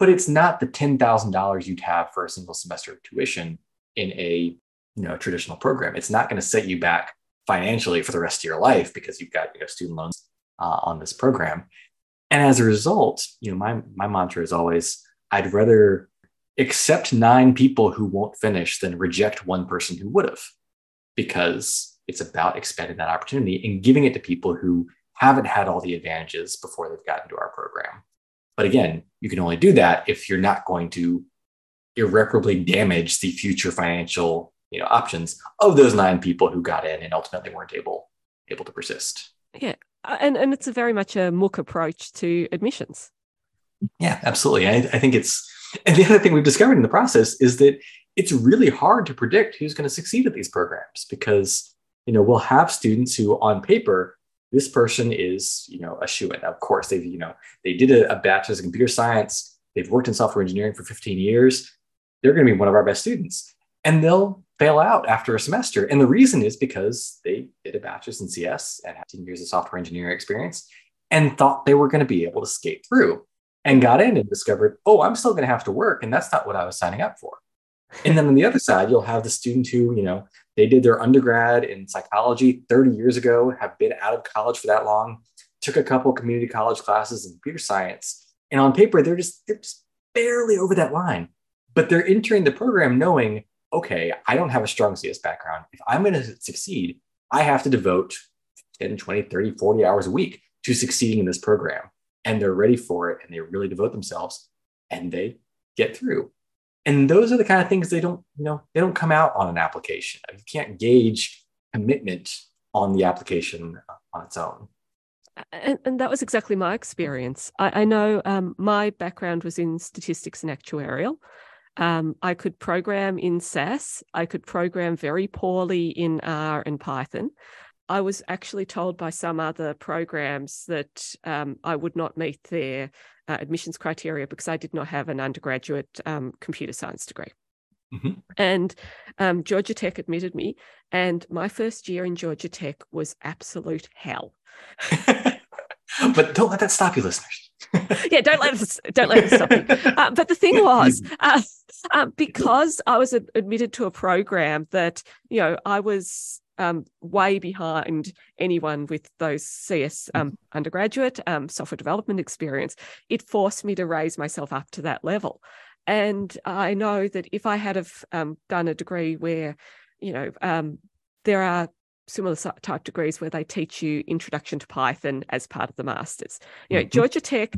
but it's not the $10,000 you'd have for a single semester of tuition in a traditional program. It's not going to set you back financially for the rest of your life because you've got student loans on this program. And as a result, my mantra is always, I'd rather accept 9 people who won't finish than reject one person who would have, because it's about expanding that opportunity and giving it to people who haven't had all the advantages before they've gotten to our program. But again, you can only do that if you're not going to irreparably damage the future financial, you know, options of those 9 people who got in and ultimately weren't able to persist. Yeah. And it's very much a MOOC approach to admissions. Yeah, absolutely. I think it's, and the other thing we've discovered in the process is that it's really hard to predict who's going to succeed at these programs because, you know, we'll have students who on paper, this person is, you know, a shoo-in. Of course, they've, you know, they did a bachelor's in computer science. They've worked in software engineering for 15 years. They're going to be one of our best students. And they'll fail out after a semester. And the reason is because they did a bachelor's in CS and had 10 years of software engineering experience and thought they were going to be able to skate through and got in and discovered, oh, I'm still going to have to work. And that's not what I was signing up for. And then on the other side, you'll have the student who, you know, they did their undergrad in psychology 30 years ago, have been out of college for that long, took a couple community college classes in computer science. And on paper, they're just barely over that line. But they're entering the program knowing, okay, I don't have a strong CS background. If I'm going to succeed, I have to devote 10, 20, 30, 40 hours a week to succeeding in this program. And they're ready for it. And they really devote themselves and they get through. And those are the kind of things they don't come out on an application. You can't gauge commitment on the application on its own. And that was exactly my experience. I know my background was in statistics and actuarial. I could program in SAS. I could program very poorly in R and Python. I was actually told by some other programs that I would not meet their admissions criteria because I did not have an undergraduate computer science degree. Mm-hmm. And Georgia Tech admitted me. And my first year in Georgia Tech was absolute hell. But don't let that stop you, listeners. Yeah, don't let it stop you. But the thing was, because I was admitted to a program that, you know, I was way behind anyone with those CS undergraduate software development experience, it forced me to raise myself up to that level. And I know that if I had have done a degree where, you know, there are similar type degrees where they teach you introduction to Python as part of the master's. You know, mm-hmm. Georgia Tech,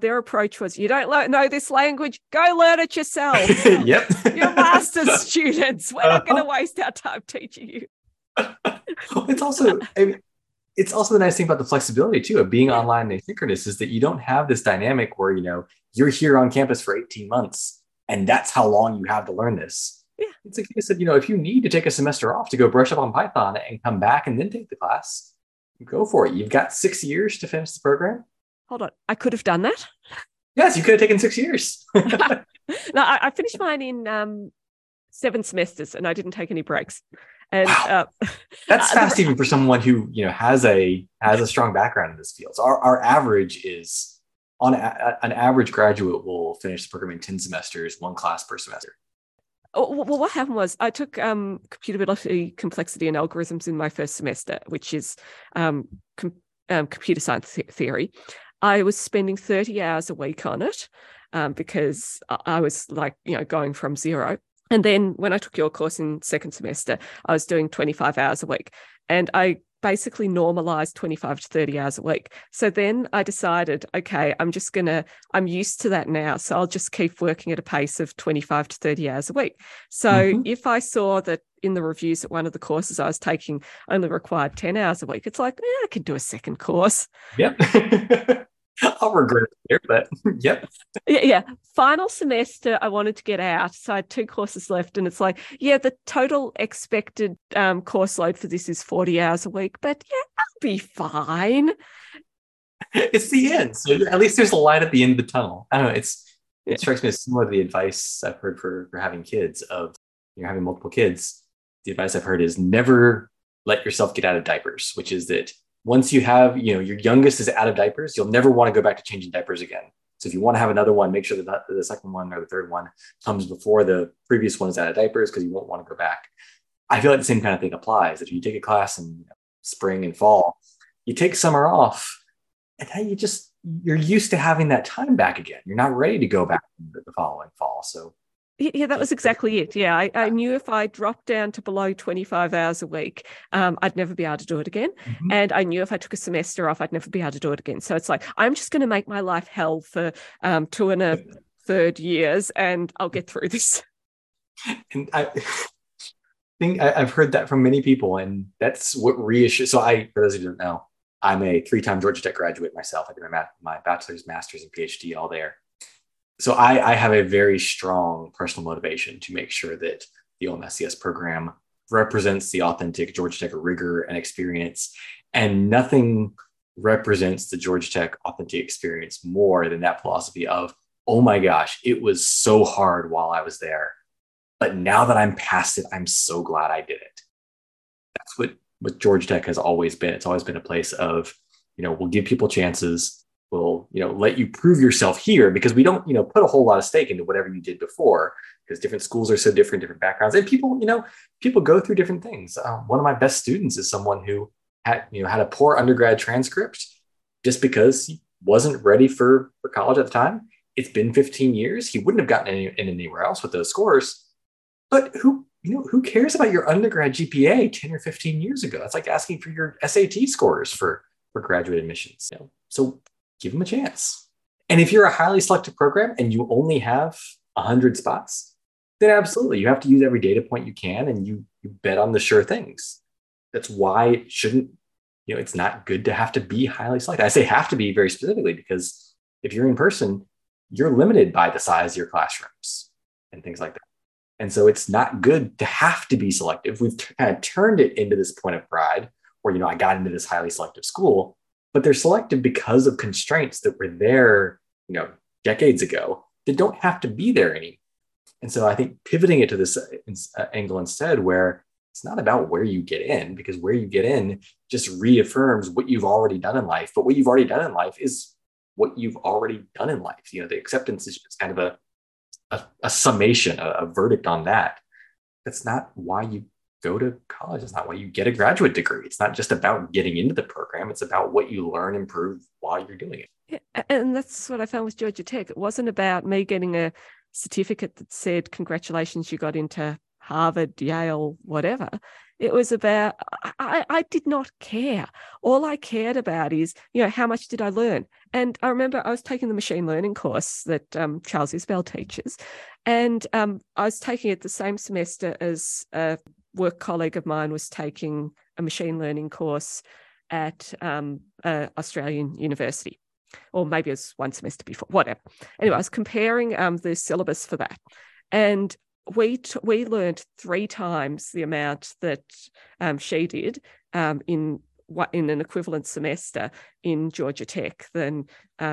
their approach was, you don't know this language, go learn it yourself. Yep. You're master's students. We're not going to waste our time teaching you. It's also the nice thing about the flexibility too of being online and asynchronous is that you don't have this dynamic where, you know, you're here on campus for 18 months and that's how long you have to learn this. Yeah. It's a case of, you know, if you need to take a semester off to go brush up on Python and come back and then take the class, go for it. You've got 6 years to finish the program. Hold on. I could have done that. Yes, you could have taken 6 years. No, I finished mine in 7 semesters and I didn't take any breaks. And wow. That's fast even for someone who, you know, has a strong background in this field. So our average is an average graduate will finish the program in 10 semesters, 1 class per semester. Well, what happened was I took computability, complexity and algorithms in my first semester, which is computer science theory. I was spending 30 hours a week on it because I was like, you know, going from zero. And then when I took your course in second semester, I was doing 25 hours a week. And I basically normalized 25 to 30 hours a week. So then I decided, okay, I'm used to that now. So I'll just keep working at a pace of 25 to 30 hours a week. So mm-hmm. if I saw that in the reviews that one of the courses I was taking only required 10 hours a week, it's like, I can do a second course. Yep. I'll regret it here, but yep. Yeah. Final semester, I wanted to get out. So I had 2 courses left and it's like, yeah, the total expected course load for this is 40 hours a week, but yeah, I'll be fine. It's the end. So at least there's a light at the end of the tunnel. I don't know. It strikes me as similar to the advice I've heard for having kids of, you know, having multiple kids. The advice I've heard is never let yourself get out of diapers, which is that once you have, you know, your youngest is out of diapers, you'll never want to go back to changing diapers again. So if you want to have another one, make sure that the second one or the third one comes before the previous one is out of diapers because you won't want to go back. I feel like the same kind of thing applies. That if you take a class in spring and fall, you take summer off and then you're used to having that time back again. You're not ready to go back the following fall. So Yeah, that was exactly it. Yeah, I knew if I dropped down to below 25 hours a week, I'd never be able to do it again. Mm-hmm. And I knew if I took a semester off, I'd never be able to do it again. So it's like, I'm just going to make my life hell for 2 1/3 years and I'll get through this. And I think I've heard that from many people, and that's what reassures. So for those who don't know, I'm a 3-time Georgia Tech graduate myself. I did my bachelor's, master's, and PhD all there. So I have a very strong personal motivation to make sure that the OMSCS program represents the authentic Georgia Tech rigor and experience, and nothing represents the Georgia Tech authentic experience more than that philosophy of, oh my gosh, it was so hard while I was there, but now that I'm past it, I'm so glad I did it. That's what Georgia Tech has always been. It's always been a place of, we'll give people chances. We'll, let you prove yourself here, because we don't, put a whole lot of stake into whatever you did before, because different schools are so different, different backgrounds, and people go through different things. One of my best students is someone who had a poor undergrad transcript just because he wasn't ready for college at the time. It's been 15 years. He wouldn't have gotten in anywhere else with those scores, but who cares about your undergrad GPA 10 or 15 years ago? That's like asking for your SAT scores for graduate admissions. So give them a chance. And if you're a highly selective program and you only have 100 spots, then absolutely, you have to use every data point you can, and you bet on the sure things. That's why it shouldn't, it's not good to have to be highly selective. I say have to be very specifically, because if you're in person, you're limited by the size of your classrooms and things like that. And so it's not good to have to be selective. We've kind of turned it into this point of pride where, I got into this highly selective school, but they're selective because of constraints that were there, decades ago that don't have to be there anymore. And so I think pivoting it to this angle instead, where it's not about where you get in, because where you get in just reaffirms what you've already done in life. But what you've already done in life is what you've already done in life. The acceptance is just kind of a summation, a verdict on that. That's not why you go to college. It's not why you get a graduate degree. It's not just about getting into the program. It's about what you learn and prove while you're doing it. Yeah, and that's what I found with Georgia Tech. It wasn't about me getting a certificate that said, congratulations, you got into Harvard, Yale, whatever. It was about, I did not care. All I cared about is, how much did I learn? And I remember I was taking the machine learning course that Charles Isbell teaches. And I was taking it the same semester as a work colleague of mine was taking a machine learning course at an Australian university. Or maybe it was one semester before, whatever. Anyway, I was comparing the syllabus for that. And we learned 3 times the amount that she did in an equivalent semester in Georgia Tech than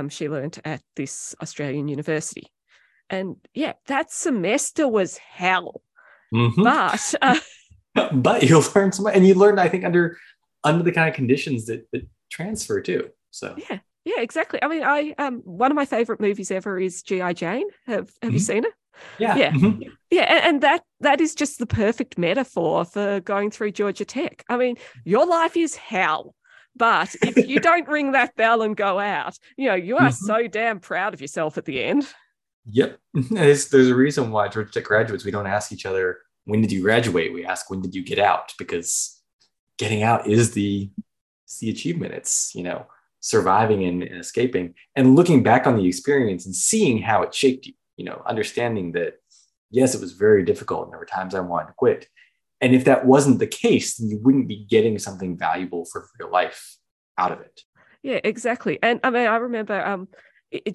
she learned at this Australian university. And yeah, that semester was hell. Mm-hmm. But but you learned so much, and you learned, I think, under the kind of conditions that transfer too. So yeah, exactly. I mean, I one of my favorite movies ever is G.I. Jane. Have you seen it? Yeah. Mm-hmm. Yeah. And that is just the perfect metaphor for going through Georgia Tech. I mean, your life is hell, but if you don't ring that bell and go out, you are so damn proud of yourself at the end. Yep. There's a reason why Georgia Tech graduates, we don't ask each other, when did you graduate? We ask, when did you get out? Because getting out is the achievement. It's, surviving and escaping and looking back on the experience and seeing how it shaped you. Understanding that, yes, it was very difficult and there were times I wanted to quit. And if that wasn't the case, then you wouldn't be getting something valuable for your life out of it. Yeah, exactly. And I mean, I remember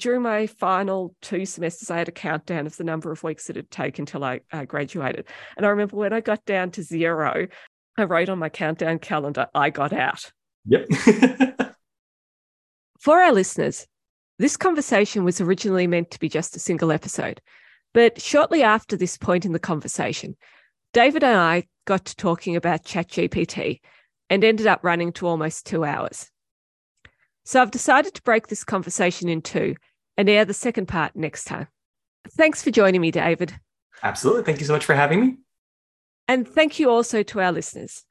during my final 2 semesters, I had a countdown of the number of weeks that it'd take until I graduated. And I remember when I got down to 0, I wrote on my countdown calendar, I got out. Yep. For our listeners, this conversation was originally meant to be just a single episode, but shortly after this point in the conversation, David and I got to talking about ChatGPT and ended up running to almost 2 hours. So I've decided to break this conversation in 2 and air the second part next time. Thanks for joining me, David. Absolutely. Thank you so much for having me. And thank you also to our listeners.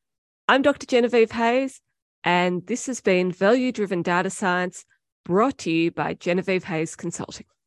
I'm Dr. Genevieve Hayes, and this has been Value Driven Data Science, brought to you by Genevieve Hayes Consulting.